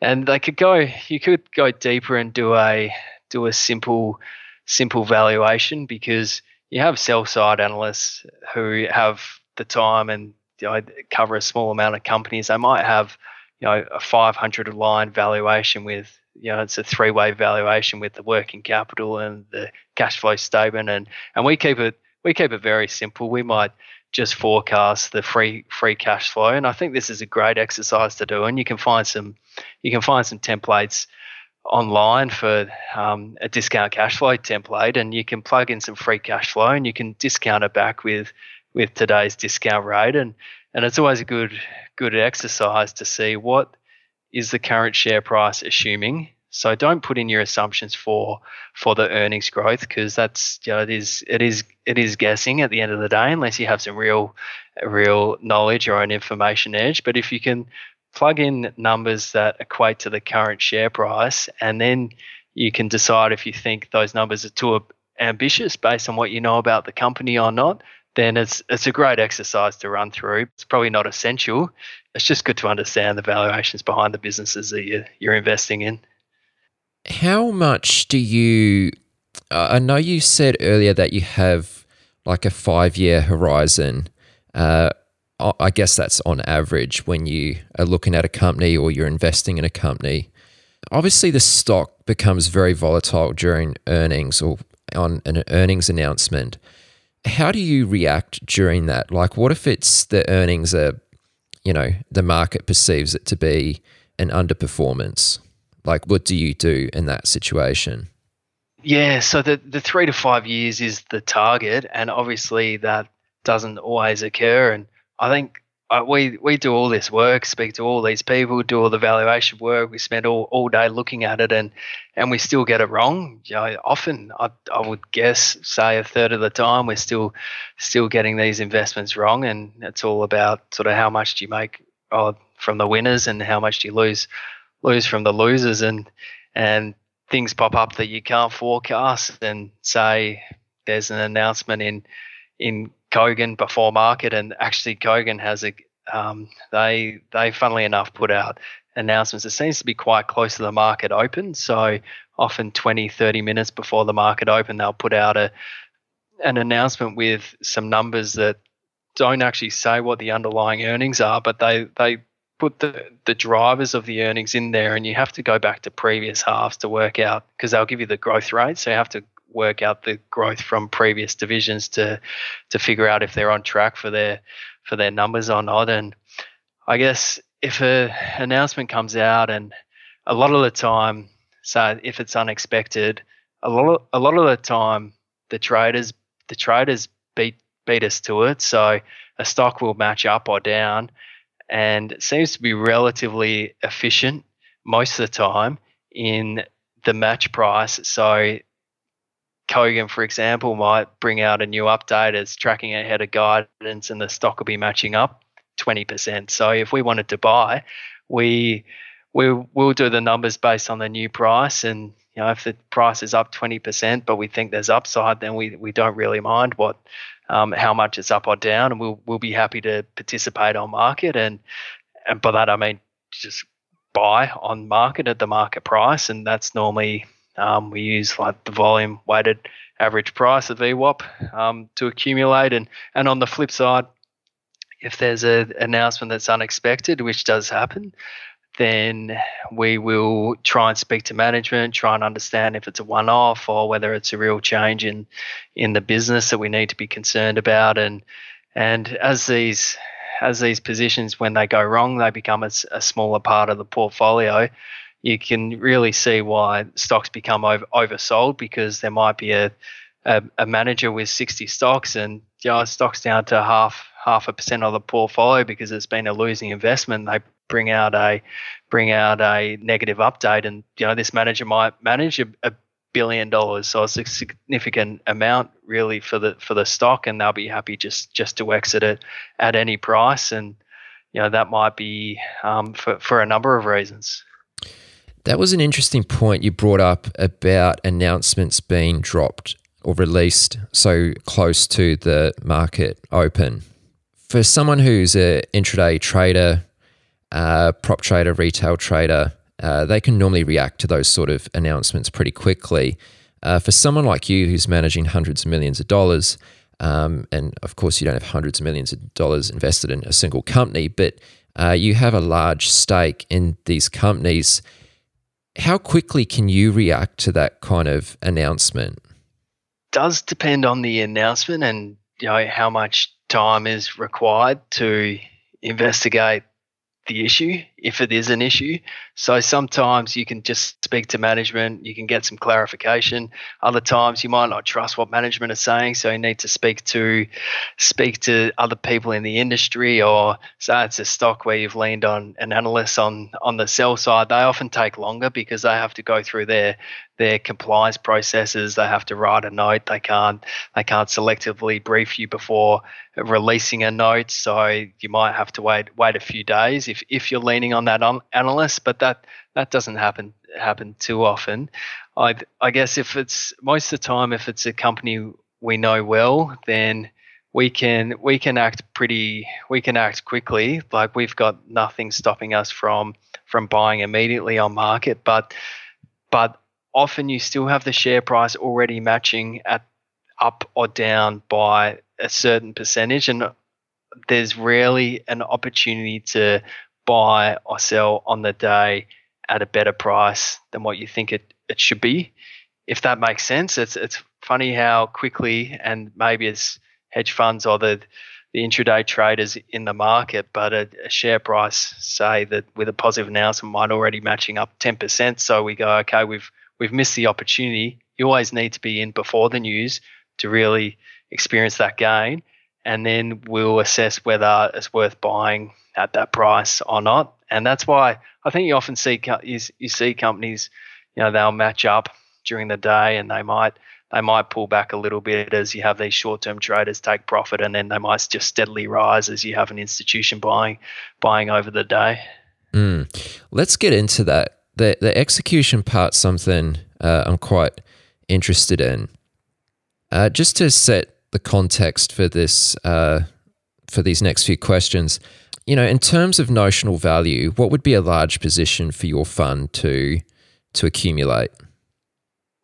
and they could go. You could go deeper and do a do a simple simple valuation, because you have sell side analysts who have the time and, you know, cover a small amount of companies. They might have, you know, a five hundred line valuation with, you know, it's a three-way valuation with the working capital and the cash flow statement, and and we keep it we keep it very simple. We might just forecast the free free cash flow, and I think this is a great exercise to do. And you can find some you can find some templates online for um, a discount cash flow template, and you can plug in some free cash flow and you can discount it back with with today's discount rate. And and it's always a good good exercise to see what is the current share price assuming. So don't put in your assumptions for for the earnings growth, because that's, you know, it is it is it is guessing at the end of the day, unless you have some real real knowledge or an information edge. But if you can plug in numbers that equate to the current share price, and then you can decide if you think those numbers are too ambitious based on what you know about the company or not, then it's it's a great exercise to run through. It's probably not essential. It's just good to understand the valuations behind the businesses that you, you're investing in. How much do you uh, – I know you said earlier that you have like a five-year horizon. Uh, I guess that's on average when you are looking at a company or you're investing in a company. Obviously, the stock becomes very volatile during earnings or on an earnings announcement. How do you react during that? Like, what if it's the earnings are, you know, the market perceives it to be an underperformance? Like, what do you do in that situation? Yeah, so the, the three to five years is the target, and obviously that doesn't always occur. And I think uh, we we do all this work, speak to all these people, do all the valuation work. We spend all, all day looking at it, and and we still get it wrong. You know, often, I I would guess, say a third of the time, we're still still getting these investments wrong, and it's all about sort of how much do you make oh, from the winners and how much do you lose lose from the losers, and and things pop up that you can't forecast. And say there's an announcement in in Kogan before market, and actually Kogan has a um, they they funnily enough put out announcements that seems to be quite close to the market open. So often twenty, thirty minutes before the market open, they'll put out a an announcement with some numbers that don't actually say what the underlying earnings are, but they they put the, the drivers of the earnings in there, and you have to go back to previous halves to work out, because they'll give you the growth rate. So you have to work out the growth from previous divisions to to figure out if they're on track for their for their numbers or not. And I guess if an announcement comes out, and a lot of the time, so if it's unexpected, a lot of, a lot of the time the traders the traders beat beat us to it. So a stock will match up or down, and it seems to be relatively efficient most of the time in the match price. So Kogan, for example, might bring out a new update. It's tracking ahead of guidance, and the stock will be matching up twenty percent. So if we wanted to buy, we we will do the numbers based on the new price. And you know, if the price is up twenty percent, but we think there's upside, then we we don't really mind what um, how much it's up or down, and we'll we'll be happy to participate on market. And and by that I mean just buy on market at the market price, and that's normally. Um, we use like the volume weighted average price of V WAP um, to accumulate. And, and on the flip side, if there's an announcement that's unexpected, which does happen, then we will try and speak to management, try and understand if it's a one-off or whether it's a real change in in the business that we need to be concerned about. And and as these as these positions, when they go wrong, they become a, a smaller part of the portfolio. You can really see why stocks become over, oversold, because there might be a, a, a manager with sixty stocks, and you know, stocks down to half half a percent of the portfolio because it's been a losing investment. They bring out a bring out a negative update, and you know this manager might manage a, a billion dollars, so it's a significant amount really for the for the stock, and they'll be happy just just to exit it at any price, and you know that might be um, for for a number of reasons. That was an interesting point you brought up about announcements being dropped or released so close to the market open. For someone who's an intraday trader, uh, prop trader, retail trader, uh, they can normally react to those sort of announcements pretty quickly. Uh, for someone like you who's managing hundreds of millions of dollars, um, and of course you don't have hundreds of millions of dollars invested in a single company, but uh, you have a large stake in these companies. How quickly can you react to that kind of announcement? Does depend on the announcement, and you know how much time is required to investigate the issue. if it is an issue. So sometimes you can just speak to management, you can get some clarification. Other times you might not trust what management are saying, so you need to speak to speak to other people in the industry, or say it's a stock where you've leaned on an analyst on on the sell side. They often take longer because they have to go through their their compliance processes. They have to write a note. They can't they can't selectively brief you before releasing a note. So you might have to wait wait a few days if if you're leaning on that analyst. But that that doesn't happen happen too often. I I guess if it's most of the time if it's a company we know well, then we can we can act pretty we can act quickly. Like, we've got nothing stopping us from from buying immediately on market, but but often you still have the share price already matching at up or down by a certain percentage, and there's rarely an opportunity to buy or sell on the day at a better price than what you think it, it should be, if that makes sense. It's it's funny how quickly, and maybe it's hedge funds or the the intraday traders in the market, but a, a share price, say, that with a positive announcement might already matching up ten percent. So we go, okay, we've we've missed the opportunity. You always need to be in before the news to really experience that gain, and then we'll assess whether it's worth buying at that price or not. And that's why I think you often see you, you see companies, you know, they'll match up during the day, and they might they might pull back a little bit as you have these short-term traders take profit, and then they might just steadily rise as you have an institution buying buying over the day. Mm. Let's get into that. The the execution part's something uh, I'm quite interested in. Uh, just to set the context for this, uh, for these next few questions, you know, in terms of notional value, what would be a large position for your fund to to accumulate?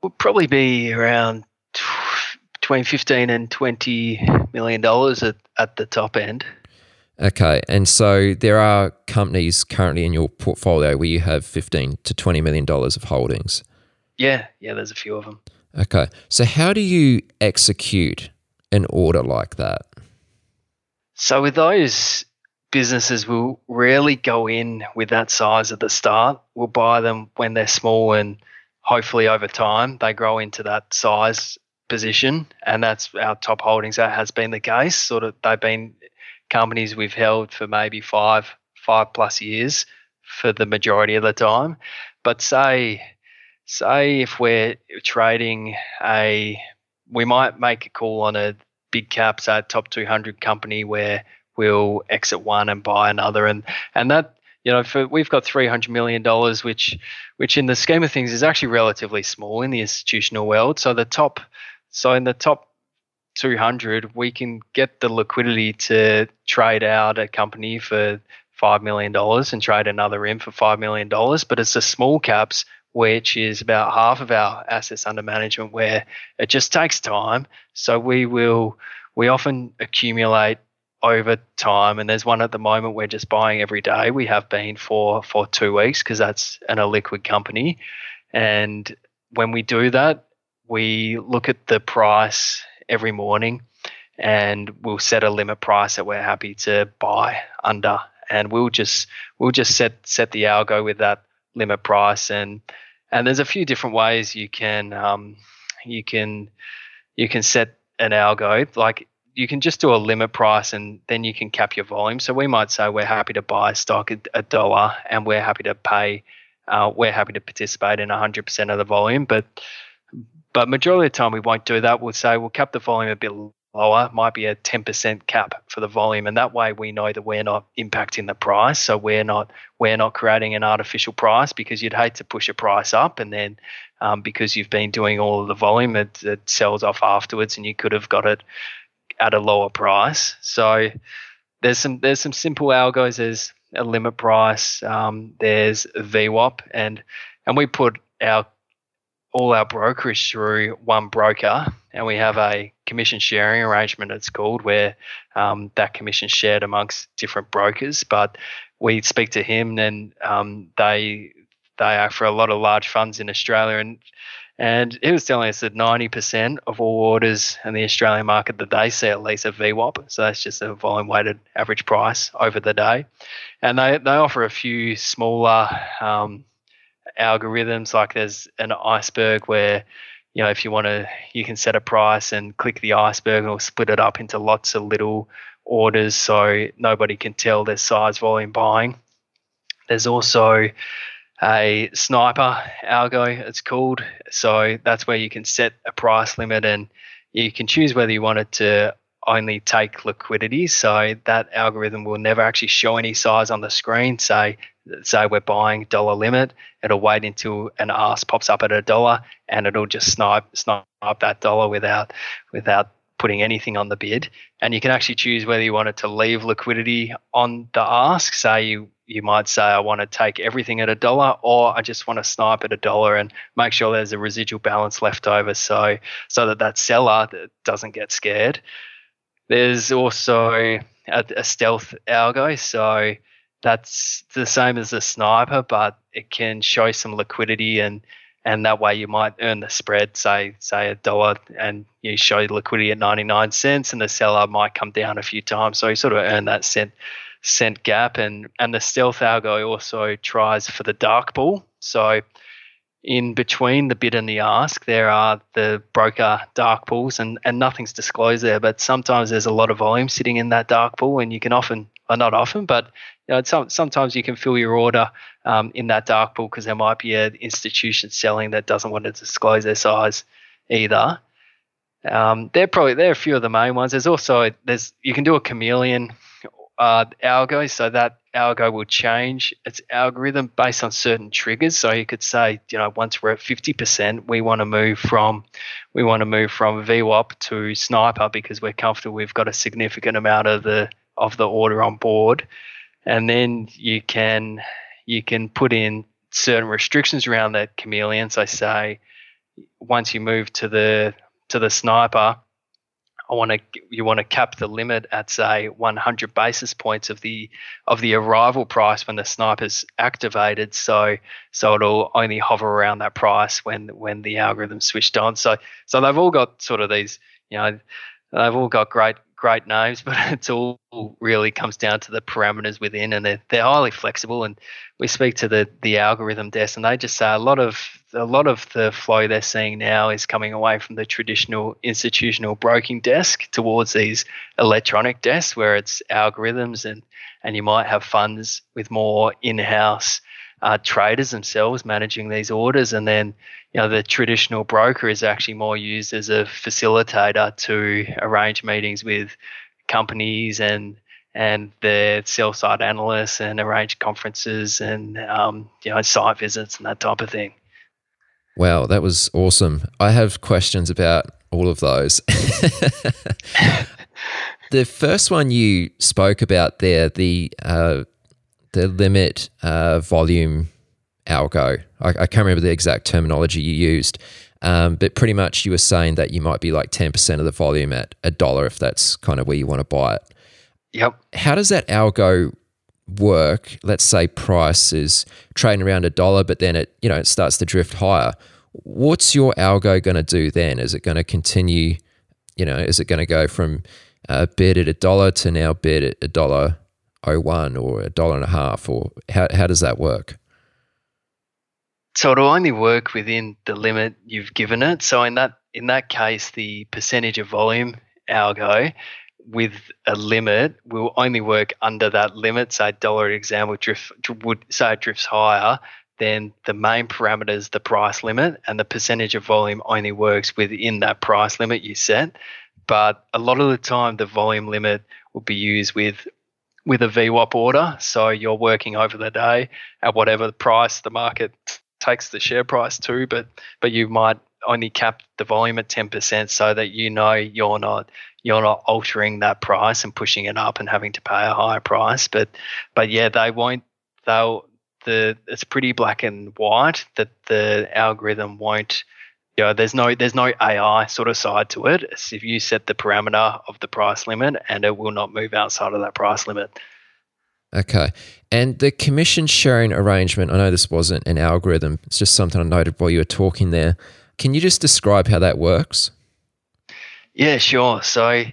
Would probably be around between fifteen and twenty million dollars at, at the top end. Okay, and so there are companies currently in your portfolio where you have fifteen to twenty million dollars of holdings. Yeah, yeah, there's a few of them. Okay, so how do you execute an order like that? So with those businesses, we'll rarely go in with that size at the start. We'll buy them when they're small, and hopefully over time they grow into that size position, and that's our top holdings. That has been the case. Sort of, they've been companies we've held for maybe five, five plus years for the majority of the time. But say, say if we're trading a, we might make a call on a big cap, say a top two hundred company, where we'll exit one and buy another, and and that. You know, for, we've got three hundred million dollars, which which in the scheme of things is actually relatively small in the institutional world. So the top, so in the top two hundred, we can get the liquidity to trade out a company for five million dollars and trade another in for five million dollars. But it's the small caps, which is about half of our assets under management, where it just takes time. So we will, we often accumulate over time, and there's one at the moment we're just buying every day. We have been for for two weeks because that's an illiquid company, and when we do that, we look at the price every morning, and we'll set a limit price that we're happy to buy under, and we'll just we'll just set set the algo with that limit price, and and there's a few different ways you can um you can you can set an algo. Like, you can just do a limit price, and then you can cap your volume. So we might say we're happy to buy stock at a dollar, and we're happy to pay, uh, we're happy to participate in one hundred percent of the volume. But but majority of the time we won't do that. We'll say we'll cap the volume a bit lower, might be a ten percent cap for the volume, and that way we know that we're not impacting the price. So we're not we're not creating an artificial price, because you'd hate to push a price up and then um, because you've been doing all of the volume, it, it sells off afterwards, and you could have got it at a lower price. So there's some there's some simple algos. There's a limit price. Um, there's V WAP, and and we put our all our brokerage through one broker, and we have a commission sharing arrangement, it's called, where um, that commission shared amongst different brokers. But we speak to him, and um, they they are for a lot of large funds in Australia, and And he was telling us that ninety percent of all orders in the Australian market that they sell, they have V WAP. So that's just a volume-weighted average price over the day. And they, they offer a few smaller um, algorithms, like there's an iceberg where, you know, if you want to, you can set a price and click the iceberg and it'll split it up into lots of little orders so nobody can tell their size, volume buying. There's also a sniper algo, it's called. So that's where you can set a price limit and you can choose whether you want it to only take liquidity. So that algorithm will never actually show any size on the screen. Say, say we're buying dollar limit. It'll wait until an ask pops up at a dollar and it'll just snipe snipe that dollar without without putting anything on the bid. And you can actually choose whether you want it to leave liquidity on the ask. Say you you might say, I want to take everything at a dollar, or I just want to snipe at a dollar and make sure there's a residual balance left over so so that that seller doesn't get scared. There's also a, a stealth algo, so that's the same as a sniper, but it can show some liquidity, and and that way you might earn the spread, say say a dollar, and you show liquidity at ninety-nine cents, and the seller might come down a few times, so you sort of earn that cent cent gap. And and the stealth algo also tries for the dark pool. So in between the bid and the ask, there are the broker dark pools, and, and nothing's disclosed there. But sometimes there's a lot of volume sitting in that dark pool, and you can often, or not often, but you know, some, sometimes you can fill your order um, in that dark pool because there might be an institution selling that doesn't want to disclose their size either. Um, they're probably they're a few of the main ones. There's also there's you can do a chameleon uh, algo, so that algo will change its algorithm based on certain triggers. So you could say, you know, once we're at fifty percent, we want to move from we want to move from V WAP to sniper because we're comfortable we've got a significant amount of the of the order on board. And then you can you can put in certain restrictions around that chameleon. So say once you move to the to the sniper, I want to. You want to cap the limit at say one hundred basis points of the of the arrival price when the sniper's activated. So so it'll only hover around that price when when the algorithm's switched on. So so they've all got sort of these. You know, they've all got great great names, but it's all really comes down to the parameters within, and they're they're highly flexible. And we speak to the the algorithm desk, and they just say a lot of a lot of the flow they're seeing now is coming away from the traditional institutional broking desk towards these electronic desks where it's algorithms, and and you might have funds with more in-house uh, traders themselves managing these orders, and then you know the traditional broker is actually more used as a facilitator to arrange meetings with companies and and the sell-side analysts and arrange conferences and um, you know site visits and that type of thing. Wow, that was awesome. I have questions about all of those. The first one you spoke about there, the uh, the limit uh, volume algo. I, I can't remember the exact terminology you used, um, but pretty much you were saying that you might be like ten percent of the volume at a dollar if that's kind of where you want to buy it. Yep. How does that algo work? Let's say price is trading around a dollar, but then it, you know, it starts to drift higher. What's your algo going to do then? Is it going to continue, you know, is it going to go from a bid at a dollar to now bid at a dollar oh one or a dollar and a half, or how how does that work? So it'll only work within the limit you've given it. So in that in that case, the percentage of volume algo with a limit will only work under that limit. Say dollar example drift would say it drifts higher, then the main parameter is the price limit, and the percentage of volume only works within that price limit you set. But a lot of the time, the volume limit will be used with with a V WAP order. So you're working over the day at whatever price the market takes the share price to, but but you might only cap the volume at ten percent so that you know you're not you're not altering that price and pushing it up and having to pay a higher price. But but yeah, they won't they'll the it's pretty black and white that the algorithm won't, you know, there's no there's no A I sort of side to it. It's if you set the parameter of the price limit, and it will not move outside of that price limit. Okay. And the commission sharing arrangement, I know this wasn't an algorithm, it's just something I noted while you were talking there. Can you just describe how that works? Yeah, sure. So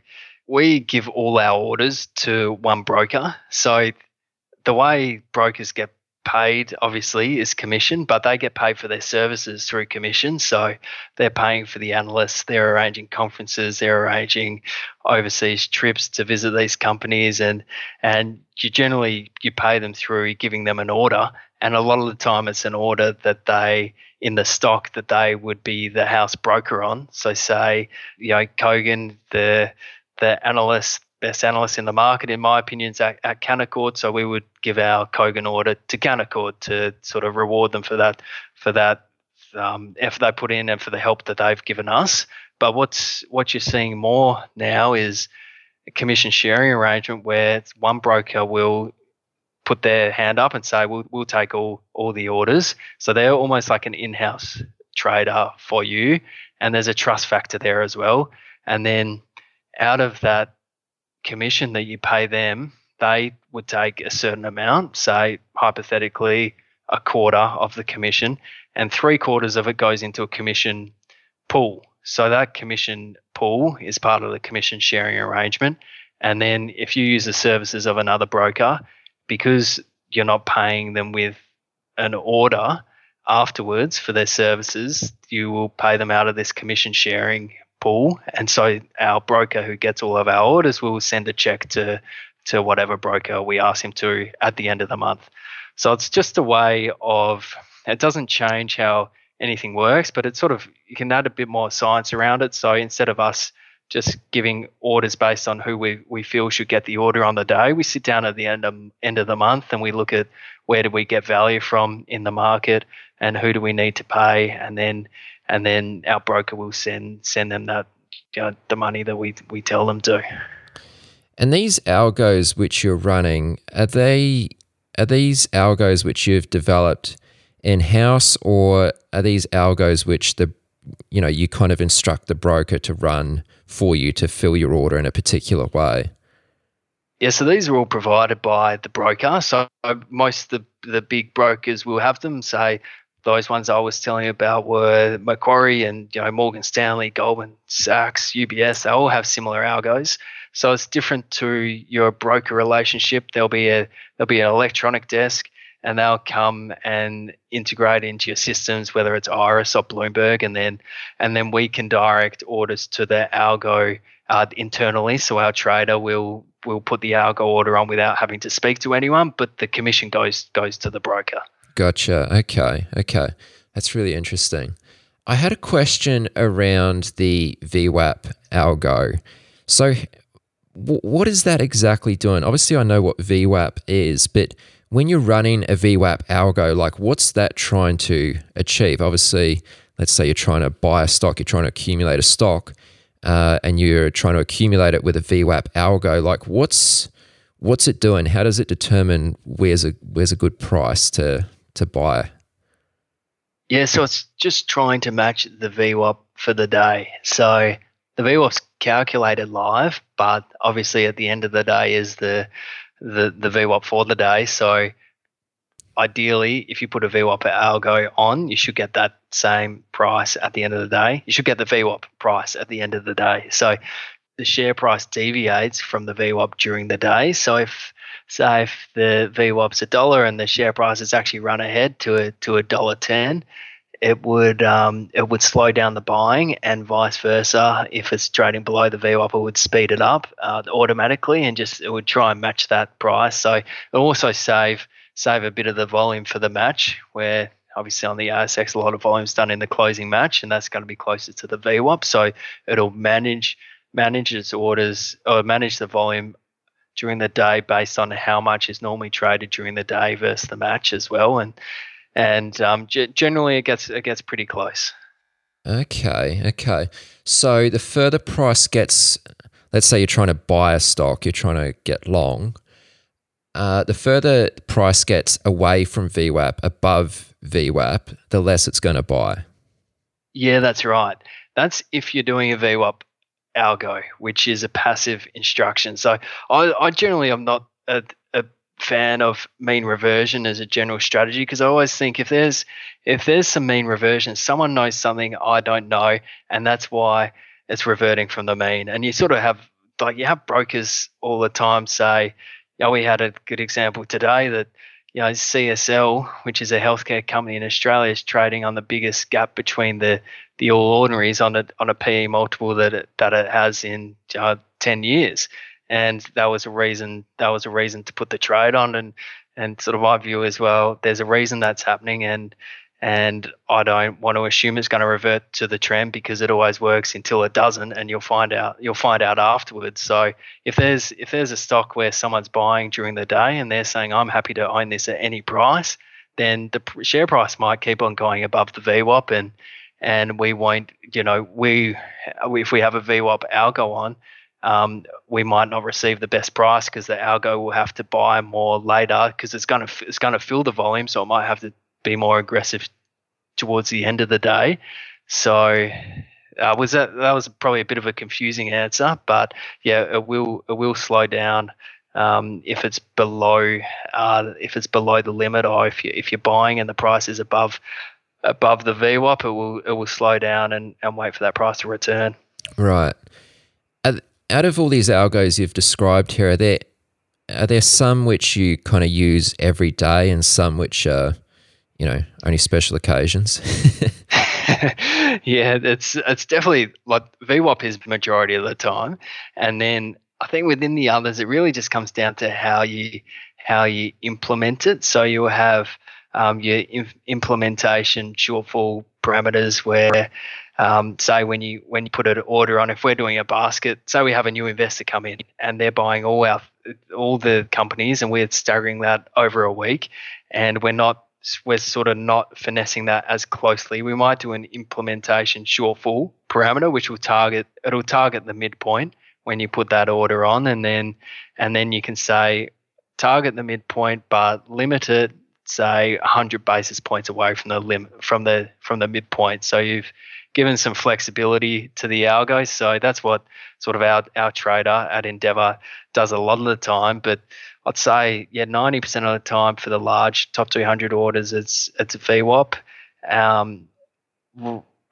we give all our orders to one broker. So the way brokers get paid, obviously, is commission, but they get paid for their services through commission. So they're paying for the analysts, they're arranging conferences, they're arranging overseas trips to visit these companies, and and you generally you pay them through giving them an order. And a lot of the time it's an order that they, in the stock that they would be the house broker on. So say, you know, Kogan, the the analyst, best analyst in the market, in my opinion, is at, at Canaccord. So we would give our Kogan order to Canaccord to sort of reward them for that, for that um, effort they put in and for the help that they've given us. But what's what you're seeing more now is a commission sharing arrangement where one broker will put their hand up and say, we'll, we'll take all, all the orders. So they're almost like an in-house trader for you. And there's a trust factor there as well. And then out of that commission that you pay them, they would take a certain amount, say hypothetically a quarter of the commission, and three quarters of it goes into a commission pool. So that commission pool is part of the commission sharing arrangement. And then if you use the services of another broker, because you're not paying them with an order afterwards for their services, you will pay them out of this commission sharing pool. And so our broker who gets all of our orders will send a check to, to whatever broker we ask him to at the end of the month. So it's just a way of, it doesn't change how anything works, but it's sort of, you can add a bit more science around it. So instead of us just giving orders based on who we, we feel should get the order on the day, we sit down at the end of, end of the month and we look at where do we get value from in the market and who do we need to pay, and then and then our broker will send send them that, you know, the money that we we tell them to. And these algos which you're running, are they are these algos which you've developed in-house, or are these algos which the you know, you kind of instruct the broker to run for you to fill your order in a particular way? Yeah, so these are all provided by the broker. So most of the, the big brokers will have them. Say those ones I was telling you about were Macquarie and, you know, Morgan Stanley, Goldman Sachs, U B S. They all have similar algos. So it's different to your broker relationship. There'll be a there'll be an electronic desk, and they'll come and integrate into your systems, whether it's Iris or Bloomberg, and then and then we can direct orders to the algo uh, internally. So our trader will will put the algo order on without having to speak to anyone, but the commission goes goes to the broker. Gotcha. Okay. Okay. That's really interesting. I had a question around the V WAP algo. So w- what is that exactly doing? Obviously, I know what V WAP is, but when you're running a V WAP algo, like what's that trying to achieve? Obviously, let's say you're trying to buy a stock, you're trying to accumulate a stock, uh, and you're trying to accumulate it with a V WAP algo. Like what's what's it doing? How does it determine where's a where's a good price to to buy? Yeah, so it's just trying to match the V WAP for the day. So the V WAP's calculated live, but obviously at the end of the day is the the the V WAP for the day. So ideally, if you put a V WAP algo on, you should get that same price at the end of the day. You should get the V WAP price at the end of the day. So the share price deviates from the V WAP during the day. So if say if the V WAP's a dollar and the share price has actually run ahead to a to a dollar ten, it would um it would slow down the buying, and vice versa. If it's trading below the V WAP, it would speed it up uh, automatically, and just it would try and match that price. So it also save save a bit of the volume for the match, where obviously on the A S X a lot of volume's done in the closing match, and that's going to be closer to the V WAP. So it'll manage manage its orders or manage the volume during the day based on how much is normally traded during the day versus the match as well, and. And um, g- generally, it gets it gets pretty close. Okay, okay. So the further price gets, let's say you're trying to buy a stock, you're trying to get long. Uh, the further price gets away from V WAP, above V WAP, the less it's going to buy. Yeah, that's right. That's if you're doing a V WAP algo, which is a passive instruction. So I, I generally am not a, a fan of mean reversion as a general strategy, because I always think if there's if there's some mean reversion, someone knows something I don't know, and that's why it's reverting from the mean. And you sort of have like you have brokers all the time say, you know, we had a good example today that, you know, C S L, which is a healthcare company in Australia, is trading on the biggest gap between the the All Ordinaries on a on a P E multiple that it, that it has in uh, ten years, and that was a reason that was a reason to put the trade on, and and sort of my view as well. There's a reason that's happening, and and I don't want to assume it's going to revert to the trend, because it always works until it doesn't, and you'll find out you'll find out afterwards. So if there's if there's a stock where someone's buying during the day and they're saying I'm happy to own this at any price, then the share price might keep on going above the V WAP, and and we won't, you know, we if we have a V WAP algo on, um, we might not receive the best price because the algo will have to buy more later because it's going to it's going to fill the volume, so it might have to be more aggressive towards the end of the day. So uh, was that that was probably a bit of a confusing answer, but yeah, it will it will slow down um, if it's below uh, if it's below the limit, or if you if you're buying and the price is above above the V WAP, it will it will slow down and, and wait for that price to return. Right. Out of all these algos you've described here, are there are there some which you kind of use every day and some which are, you know, only special occasions? Yeah, it's it's definitely like V WAP is the majority of the time, and then I think within the others, it really just comes down to how you how you implement it. So you'll have um, your inf- implementation shortfall parameters where, um, say when you when you put an order on, if we're doing a basket, say we have a new investor come in and they're buying all our all the companies, and we're staggering that over a week, and we're not. We're sort of not finessing that as closely. We might do an implementation shortfall parameter, which will target it'll target the midpoint when you put that order on, and then and then you can say target the midpoint, but limit it, say one hundred basis points away from the lim from the from the midpoint. So you've given some flexibility to the algo. So that's what sort of our our trader at Endeavor does a lot of the time, but I'd say, yeah, ninety percent of the time for the large top two hundred orders, it's it's a V WAP. Um,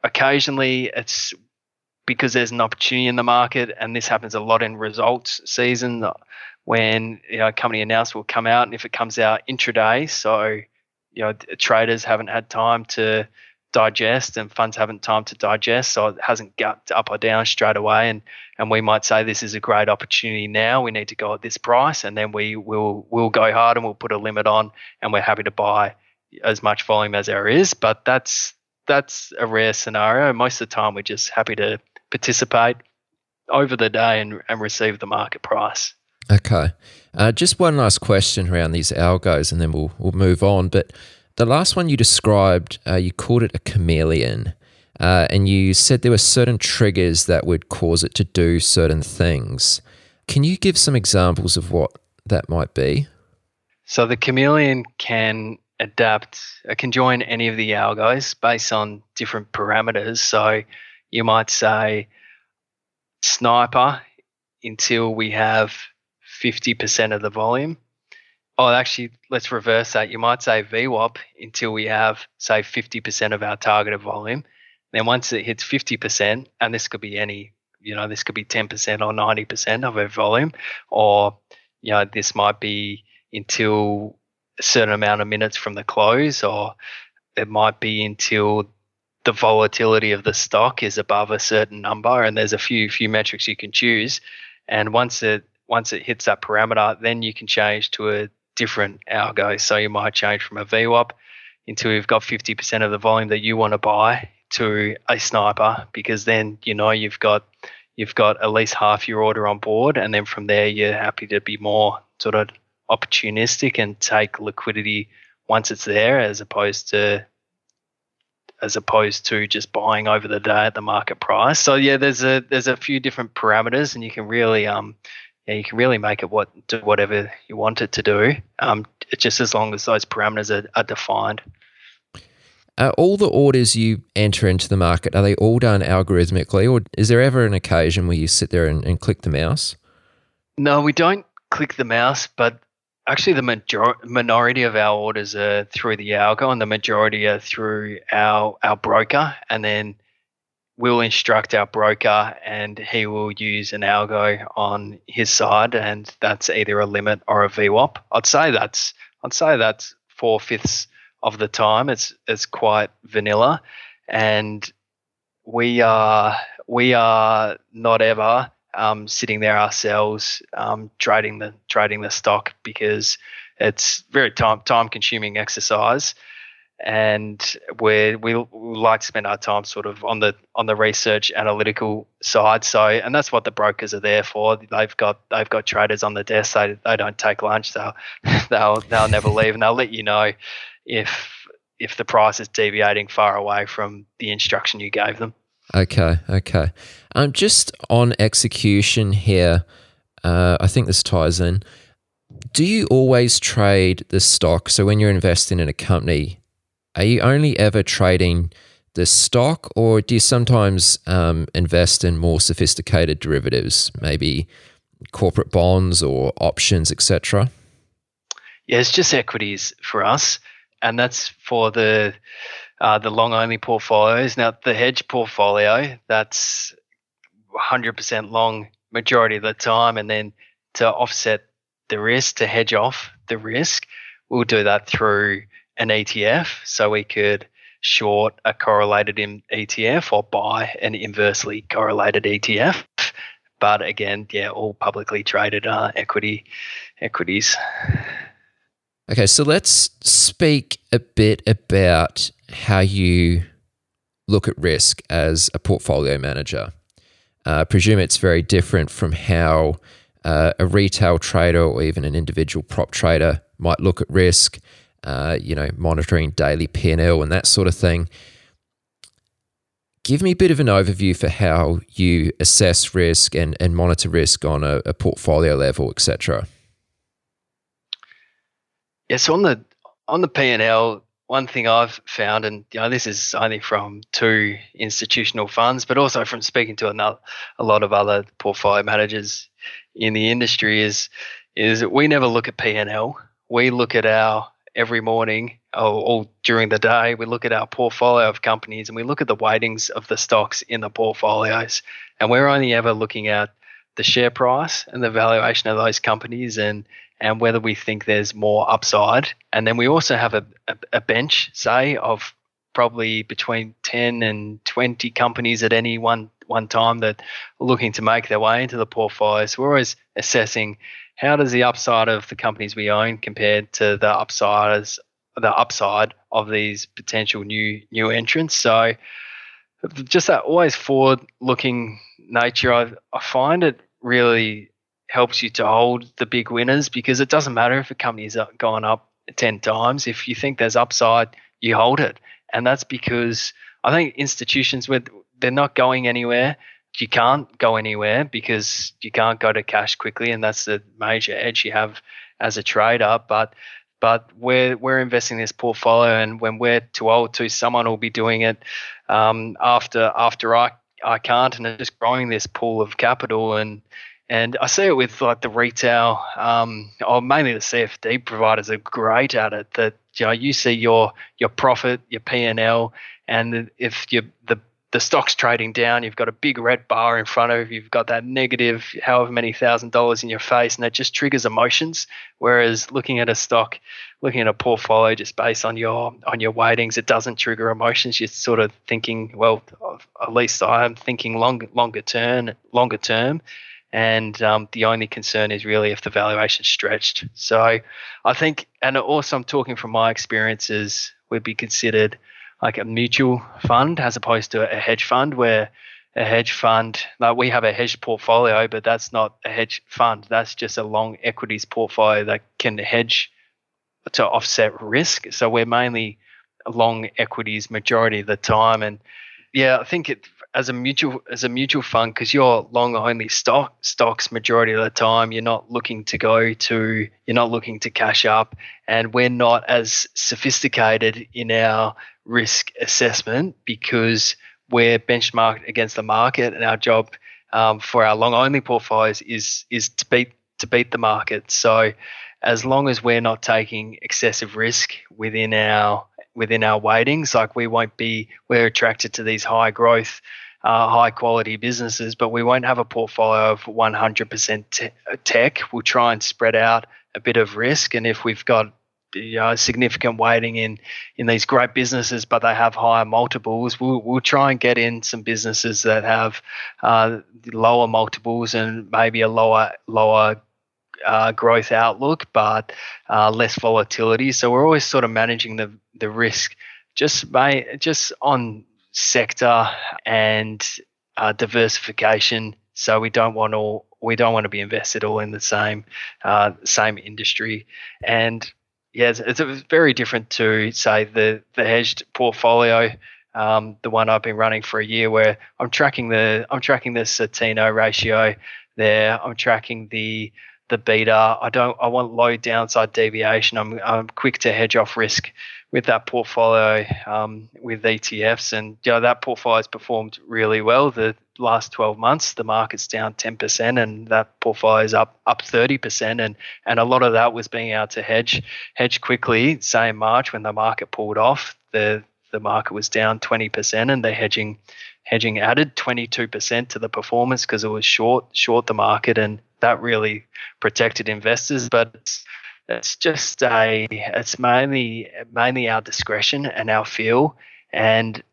occasionally, it's because there's an opportunity in the market, and this happens a lot in results season when, you know, a company announcement will come out, and if it comes out intraday, so, you know, traders haven't had time to digest and funds haven't time to digest, so it hasn't gapped up or down straight away, and and we might say this is a great opportunity now, we need to go at this price, and then we will we'll go hard and we'll put a limit on, and we're happy to buy as much volume as there is. But that's that's a rare scenario. Most of the time we're just happy to participate over the day and, and receive the market price. Okay, uh, just one last question around these algos and then we'll we'll move on, but the last one you described, uh, you called it a chameleon, uh, and you said there were certain triggers that would cause it to do certain things. Can you give some examples of what that might be? So the chameleon can adapt, it can join any of the algos based on different parameters. So you might say sniper until we have fifty percent of the volume. Oh, actually, let's reverse that. You might say V WAP until we have, say, fifty percent of our targeted volume. Then once it hits fifty percent, and this could be any, you know, this could be ten percent or ninety percent of our volume, or, you know, this might be until a certain amount of minutes from the close, or it might be until the volatility of the stock is above a certain number, and there's a few few metrics you can choose. And once it once it hits that parameter, then you can change to a different algo. So you might change from a V WAP until you've got fifty percent of the volume that you want to buy to a sniper, because then you know you've got you've got at least half your order on board, and then from there you're happy to be more sort of opportunistic and take liquidity once it's there, as opposed to as opposed to just buying over the day at the market price. So yeah, there's a there's a few different parameters, and you can really um yeah, you can really make it what do whatever you want it to do, um, just as long as those parameters are, are defined. Are all the orders you enter into the market, are they all done algorithmically, or is there ever an occasion where you sit there and, and click the mouse? No, we don't click the mouse, but Actually, the major- minority of our orders are through the algo and the majority are through our our broker. And then we'll instruct our broker and he will use an algo on his side, and that's either a limit or a V WAP. I'd say that's I'd say that's four-fifths of the time. It's it's quite vanilla. And we are we are not ever um, sitting there ourselves um, trading the trading the stock, because it's very time time consuming exercise, and we we like to spend our time sort of on the on the research analytical side. So, and that's what the brokers are there for. They've got they've got traders on the desk. They they don't take lunch. They'll they'll they'll never leave, and they'll let you know if. if the price is deviating far away from the instruction you gave them. Okay, okay. Um, just on execution here, uh, I think this ties in. Do you always trade the stock? So when you're investing in a company, are you only ever trading the stock, or do you sometimes um, invest in more sophisticated derivatives, maybe corporate bonds or options, et cetera? Yeah, it's just equities for us. And that's for the uh, the long only portfolios. Now the hedge portfolio, that's one hundred percent long majority of the time, and then to offset the risk, to hedge off the risk, we'll do that through an E T F. So we could short a correlated E T F or buy an inversely correlated E T F. But again, yeah, all publicly traded uh, equity equities. Okay, so let's speak a bit about how you look at risk as a portfolio manager. Uh, I presume it's very different from how uh, a retail trader or even an individual prop trader might look at risk, uh, you know, monitoring daily P and L and that sort of thing. Give me a bit of an overview for how you assess risk and, and monitor risk on a, a portfolio level, et cetera. Yes, yeah, so on the on the P and L, one thing I've found, and you know, this is only from two institutional funds, but also from speaking to another, a lot of other portfolio managers in the industry, is is we never look at P and L. We look at our every morning or all during the day. We look at our portfolio of companies and we look at the weightings of the stocks in the portfolios, and we're only ever looking at the share price and the valuation of those companies, and. and whether we think there's more upside. And then we also have a, a, a bench, say, of probably between ten and twenty companies at any one, one time that are looking to make their way into the portfolio. So we're always assessing how does the upside of the companies we own compare to the upside, the upside of these potential new new entrants. So just that always forward-looking nature, I, I find it really helps you to hold the big winners, because it doesn't matter if a company's gone up ten times. If you think there's upside, you hold it. And that's because I think institutions, with they're not going anywhere. You can't go anywhere because you can't go to cash quickly, and that's the major edge you have as a trader. But but we're, we're investing in this portfolio, and when we're too old to, someone will be doing it um, after after I, I can't, and it's just growing this pool of capital. And And I see it with like the retail, um, or mainly the C F D providers are great at it. That, you know, you see your your profit, your P and L, and if you the the stock's trading down, you've got a big red bar in front of you. You've got that negative, however many thousand dollars in your face, and that just triggers emotions. Whereas looking at a stock, looking at a portfolio just based on your on your weightings, it doesn't trigger emotions. You're sort of thinking, well, at least I am thinking long, longer term, longer term. And um, the only concern is really if the valuation's stretched. So I think, and also I'm talking from my experiences, would be considered like a mutual fund as opposed to a hedge fund, where a hedge fund, like we have a hedge portfolio, but that's not a hedge fund. That's just a long equities portfolio that can hedge to offset risk. So we're mainly long equities majority of the time. And yeah, I think it, as a mutual as a mutual fund, because you're long only stock stocks majority of the time, you're not looking to go to you're not looking to cash up, and we're not as sophisticated in our risk assessment because we're benchmarked against the market, and our job um, for our long only portfolios is is to beat to beat the market. So as long as we're not taking excessive risk within our within our weightings, like we won't be, we're attracted to these high growth, uh, high quality businesses, but we won't have a portfolio of one hundred percent te- tech. We'll try and spread out a bit of risk. And if we've got you know, significant weighting in, in these great businesses, but they have higher multiples, we'll, we'll try and get in some businesses that have uh, lower multiples and maybe a lower lower Uh, growth outlook, but uh, less volatility. So we're always sort of managing the the risk, just by just on sector and uh, diversification. So we don't want all we don't want to be invested all in the same uh, same industry. And yeah, it's, it's very different to say the the hedged portfolio. Um, the one I've been running for a year, where I'm tracking the I'm tracking the Certino ratio there. I'm tracking the the beta. I don't. I want low downside deviation. I'm I'm quick to hedge off risk with that portfolio um, with E T Fs, and you know that portfolio has performed really well. The last twelve months, the market's down ten percent, and that portfolio is up up thirty percent, and and a lot of that was being able to hedge hedge quickly. Say in March when the market pulled off, the the market was down twenty percent, and the hedging hedging added twenty-two percent to the performance because it was short short the market, and that really protected investors. But it's, it's just a it's mainly mainly our discretion and our feel. And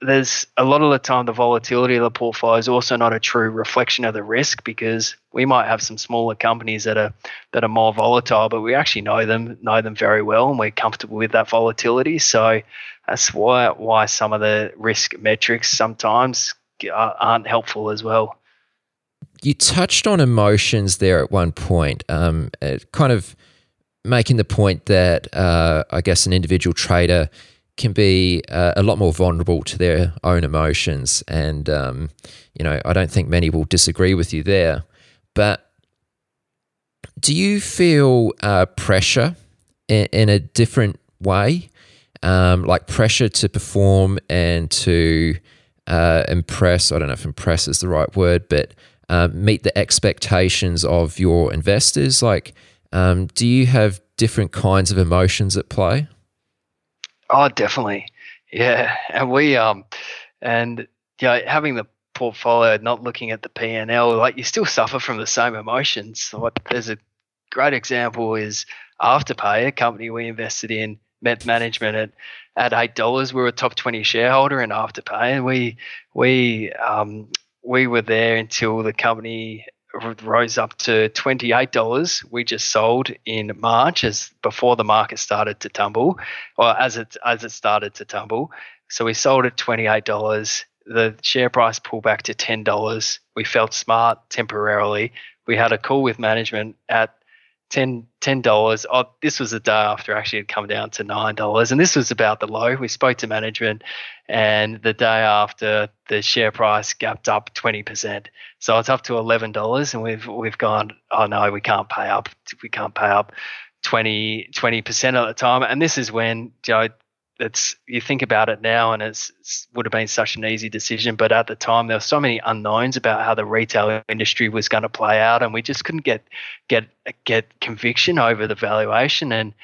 there's a lot of the time the volatility of the portfolio is also not a true reflection of the risk, because we might have some smaller companies that are that are more volatile, but we actually know them know them very well, and we're comfortable with that volatility. So that's why why some of the risk metrics sometimes aren't helpful as well. You touched on emotions there at one point, um, kind of making the point that uh, I guess an individual trader can be uh, a lot more vulnerable to their own emotions. And, um, you know, I don't think many will disagree with you there. But do you feel uh, pressure in, in a different way, um, like pressure to perform and to uh, impress? I don't know if impress is the right word, but Uh, meet the expectations of your investors? Like, um, do you have different kinds of emotions at play? Oh, definitely. Yeah. And we, um, and yeah, you know, having the portfolio, not looking at the P and L, like you still suffer from the same emotions. What, there's a great example is Afterpay, a company we invested in, met management at at eight dollars. We were a top twenty shareholder in Afterpay, and we, we, um, we were there until the company rose up to twenty-eight dollars. We just sold in March, as before the market started to tumble, or as it as it started to tumble. So we sold at twenty-eight dollars. The share price pulled back to ten dollars. We felt smart temporarily. We had a call with management at ten dollars. ten dollars. Oh, this was the day after actually it had come down to nine dollars. And this was about the low. We spoke to management, and the day after the share price gapped up twenty percent. So it's up to eleven dollars, and we've we've gone, oh no, we can't pay up. We can't pay up twenty percent at the time. And this is when, you know, it's, you think about it now, and it's, it would have been such an easy decision. But at the time, there were so many unknowns about how the retail industry was going to play out, and we just couldn't get get get conviction over the valuation. And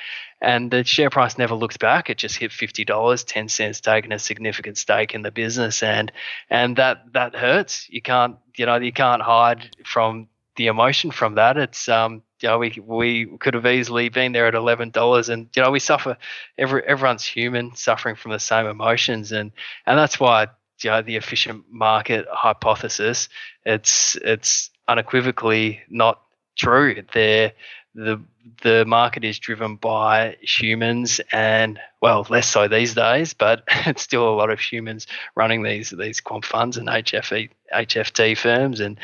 and the share price never looked back. It just hit fifty dollars, ten cents, taking a significant stake in the business, and and that that hurts. You can't you know you can't hide from the emotion from that. It's um you know, we we could have easily been there at eleven dollars, and you know we suffer. Every everyone's human, suffering from the same emotions, and and that's why, you know, the efficient market hypothesis, it's it's unequivocally not true. There, the the market is driven by humans, and well, less so these days, but it's still a lot of humans running these these quant funds and H F E H F T firms, and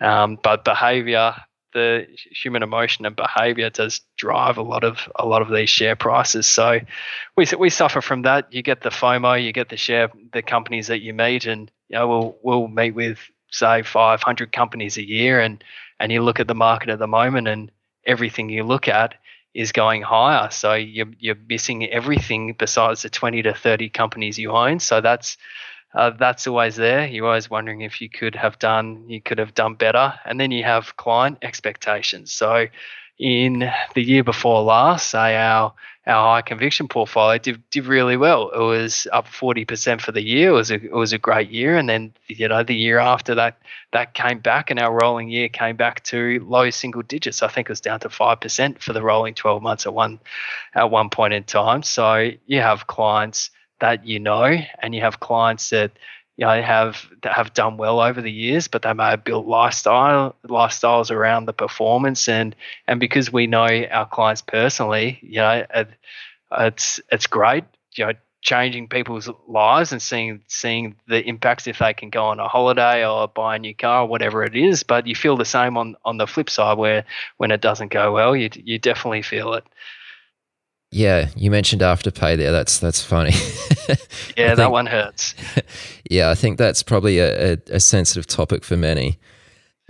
um, but behaviour, the human emotion and behaviour does drive a lot of a lot of these share prices. So we we suffer from that. You get the FOMO, you get the share, the companies that you meet, and you know we'll we'll meet with say five hundred companies a year, and and you look at the market at the moment, and everything you look at is going higher. So you're you're missing everything besides the twenty to thirty companies you own. So that's Uh, that's always there. You're always wondering if you could have done, you could have done better. And then you have client expectations. So in the year before last, say our our high conviction portfolio did did really well. It was up forty percent for the year. It was a it was a great year, and then you know the year after that that came back, and our rolling year came back to low single digits. I think it was down to five percent for the rolling twelve months at one at one point in time. So you have clients that you know, and you have clients that you know have that have done well over the years, but they may have built lifestyle lifestyles around the performance, and and because we know our clients personally, you know, it, it's it's great, you know, changing people's lives and seeing seeing the impacts if they can go on a holiday or buy a new car or whatever it is. But you feel the same on on the flip side where when it doesn't go well, you you definitely feel it. Yeah, you mentioned Afterpay there. That's that's funny. Yeah, think, that one hurts. Yeah, I think that's probably a, a, a sensitive topic for many.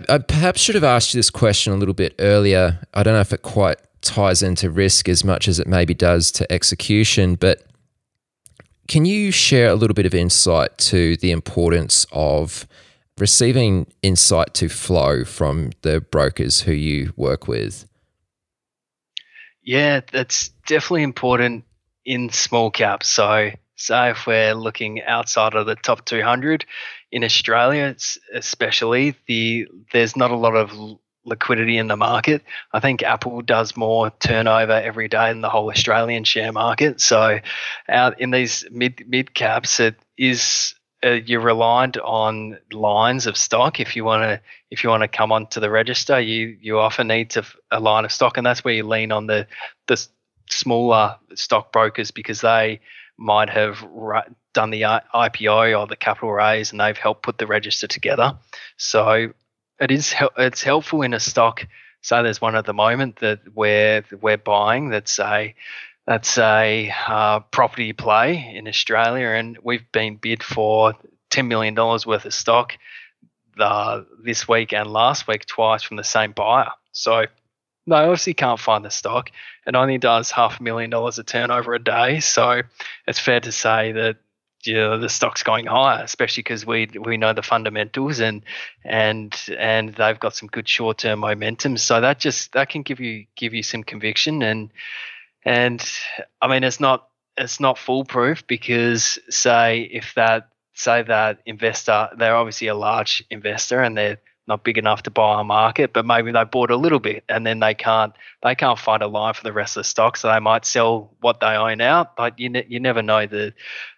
I perhaps should have asked you this question a little bit earlier. I don't know if it quite ties into risk as much as it maybe does to execution, but can you share a little bit of insight to the importance of receiving insight to flow from the brokers who you work with? Yeah, that's definitely important in small caps. So, say if we're looking outside of the top two hundred in Australia, it's especially the there's not a lot of liquidity in the market. I think Apple does more turnover every day than the whole Australian share market. So, out in these mid mid caps, it is uh, you're reliant on lines of stock. If you want to if you want to come onto the register, you you often need to a line of stock, and that's where you lean on the the smaller stockbrokers because they might have done the I P O or the capital raise, and they've helped put the register together. So it is it's helpful in a stock. Say there's one at the moment that we're we're buying that's a that's a uh, property play in Australia, and we've been bid for ten million dollars worth of stock the, this week and last week twice from the same buyer. So they obviously can't find the stock. It only does half a million dollars of turnover a day. So it's fair to say that you know, the stock's going higher, especially because we we know the fundamentals and and and they've got some good short-term momentum. So that just that can give you give you some conviction. And and I mean it's not it's not foolproof because say if that say that investor, they're obviously a large investor and they're not big enough to buy a market, but maybe they bought a little bit and then they can't they can't find a line for the rest of the stock, so they might sell what they own out. But you ne- you never know the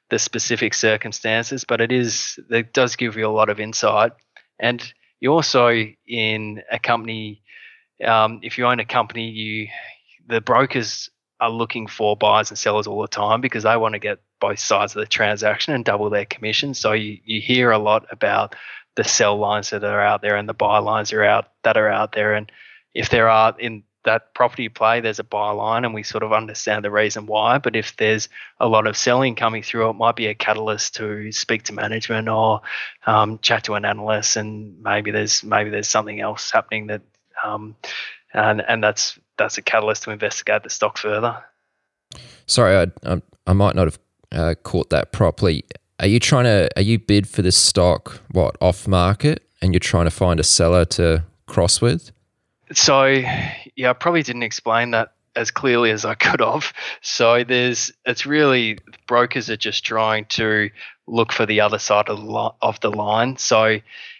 the specific circumstances, but it is it does give you a lot of insight. And you also in a company, um, if you own a company, you the brokers are looking for buyers and sellers all the time because they want to get both sides of the transaction and double their commission. So you you hear a lot about the sell lines that are out there and the buy lines are out that are out there. And if there are in that property play, there's a buy line and we sort of understand the reason why. But if there's a lot of selling coming through, it might be a catalyst to speak to management or um, chat to an analyst, and maybe there's maybe there's something else happening that um, and and that's that's a catalyst to investigate the stock further. Sorry, I I, I might not have uh, caught that properly. Are you trying to, are you bid for this stock, what, off market, and you're trying to find a seller to cross with? So, yeah, I probably didn't explain that as clearly as I could have. So there's, it's really, brokers are just trying to look for the other side of the line, of the line. So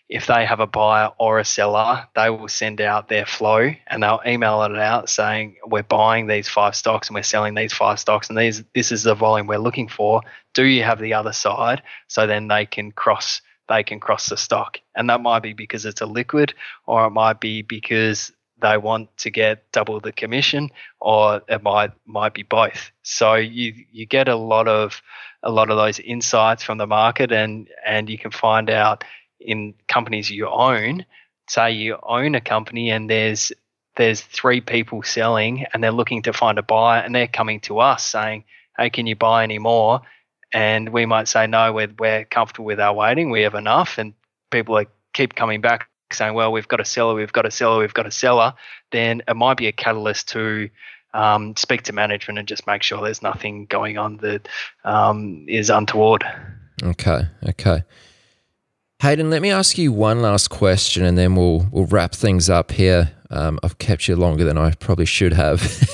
if they have a buyer or a seller, they will send out their flow and they'll email it out saying, we're buying these five stocks and we're selling these five stocks and these this is the volume we're looking for. Do you have the other side? So then they can cross they can cross the stock. And that might be because it's a liquid, or it might be because they want to get double the commission, or it might might be both. So you you get a lot of a lot of those insights from the market, and and you can find out in companies you own. Say you own a company and there's there's three people selling and they're looking to find a buyer, and they're coming to us saying, hey, can you buy any more? And we might say, no, we're, we're comfortable with our waiting, we have enough. And people are, keep coming back saying, well, we've got a seller, we've got a seller, we've got a seller. Then it might be a catalyst to um, speak to management and just make sure there's nothing going on that um, is untoward. Okay, okay. Hayden, let me ask you one last question and then we'll we'll wrap things up here. Um, I've kept you longer than I probably should have.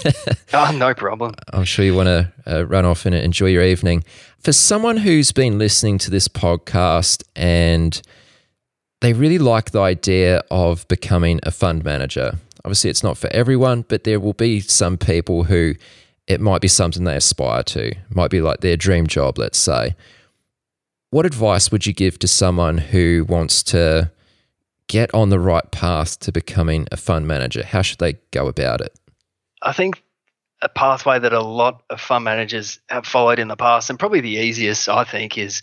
Oh, no problem. I'm sure you want to uh, run off and enjoy your evening. For someone who's been listening to this podcast and they really like the idea of becoming a fund manager, obviously it's not for everyone, but there will be some people who it might be something they aspire to. It might be like their dream job, let's say. What advice would you give to someone who wants to get on the right path to becoming a fund manager? How should they go about it? I think a pathway that a lot of fund managers have followed in the past, and probably the easiest, I think, is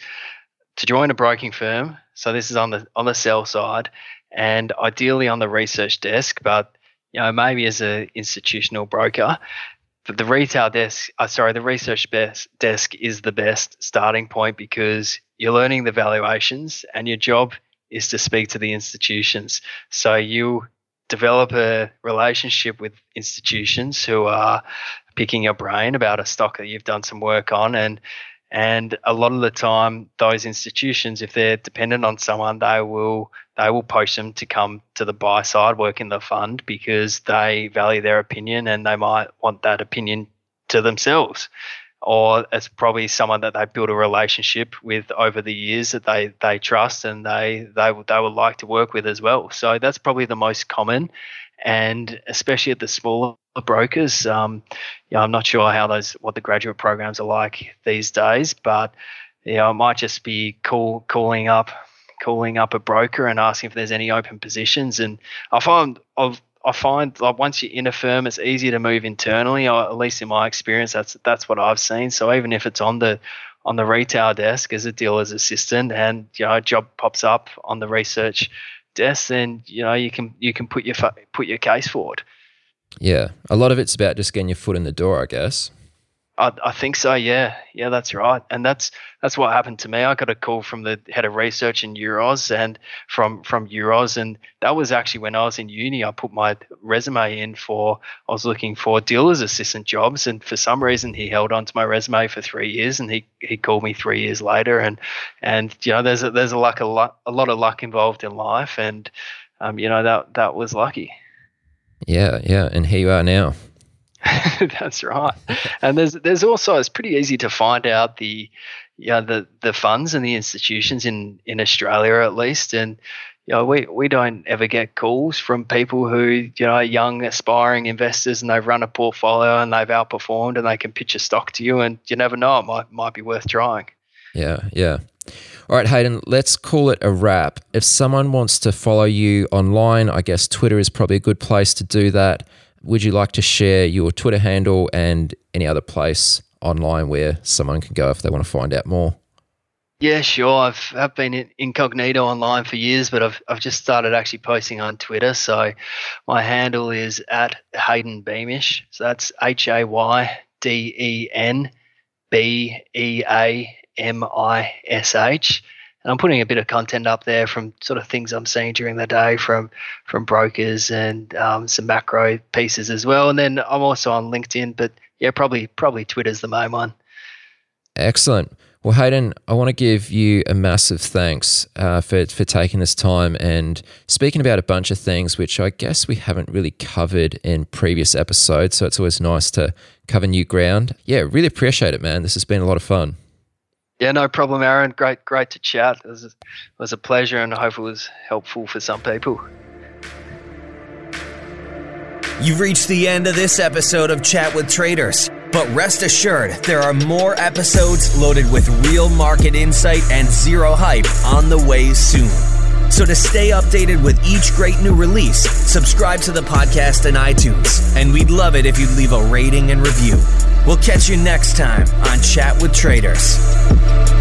to join a broking firm. So this is on the on the sell side and ideally on the research desk, but you know, maybe as an institutional broker. But the retail desk, uh, sorry, the research best desk is the best starting point because you're learning the valuations and your job is to speak to the institutions. So you develop a relationship with institutions who are picking your brain about a stock that you've done some work on. And and a lot of the time, those institutions, if they're dependent on someone, they will they will poach them to come to the buy side, work in the fund, because they value their opinion and they might want that opinion to themselves. Or it's probably someone that they built a relationship with over the years that they, they trust and they they would they would like to work with as well. So that's probably the most common, and especially at the smaller brokers. Um, you know, I'm not sure how those what the graduate programs are like these days, but you know, I might just be call calling up calling up a broker and asking if there's any open positions. And I find I've I find like once you're in a firm, it's easier to move internally, or at least in my experience, that's that's what I've seen. So even if it's on the on the retail desk as a dealer's assistant, and you know, a job pops up on the research desk, then you know you can you can put your put your case forward. Yeah, a lot of it's about just getting your foot in the door, I guess. I, I think so. Yeah, yeah, that's right, and that's that's what happened to me. I got a call from the head of research in Euroz, and from from Euroz, and that was actually when I was in uni. I put my resume in for I was looking for dealer's assistant jobs, and for some reason he held on to my resume for three years, and he, he called me three years later, and and you know there's a, there's a luck a lot a lot of luck involved in life, and um you know that that was lucky. Yeah, yeah, and here you are now. That's right, and there's there's also it's pretty easy to find out the yeah you know, the the funds and the institutions in, in Australia at least, and you know we, we don't ever get calls from people who you know are young aspiring investors and they've run a portfolio and they've outperformed and they can pitch a stock to you, and you never know, it might might be worth trying. Yeah, yeah. All right, Hayden, let's call it a wrap. If someone wants to follow you online, I guess Twitter is probably a good place to do that. Would you like to share your Twitter handle and any other place online where someone can go if they want to find out more? Yeah, sure. I've, I've been incognito online for years, but I've I've just started actually posting on Twitter. So my handle is at Hayden Beamish. So that's H A Y D E N B E A M I S H. And I'm putting a bit of content up there from sort of things I'm seeing during the day from from brokers and um, some macro pieces as well. And then I'm also on LinkedIn, but yeah, probably probably Twitter's the main one. Excellent. Well, Hayden, I want to give you a massive thanks uh, for, for taking this time and speaking about a bunch of things which I guess we haven't really covered in previous episodes. So it's always nice to cover new ground. Yeah, really appreciate it, man. This has been a lot of fun. Yeah, no problem, Aaron. Great, great to chat. It was, a, it was a pleasure, and I hope it was helpful for some people. You've reached the end of this episode of Chat with Traders, but rest assured there are more episodes loaded with real market insight and zero hype on the way soon. So to stay updated with each great new release, subscribe to the podcast in iTunes, and we'd love it if you'd leave a rating and review. We'll catch you next time on Chat with Traders.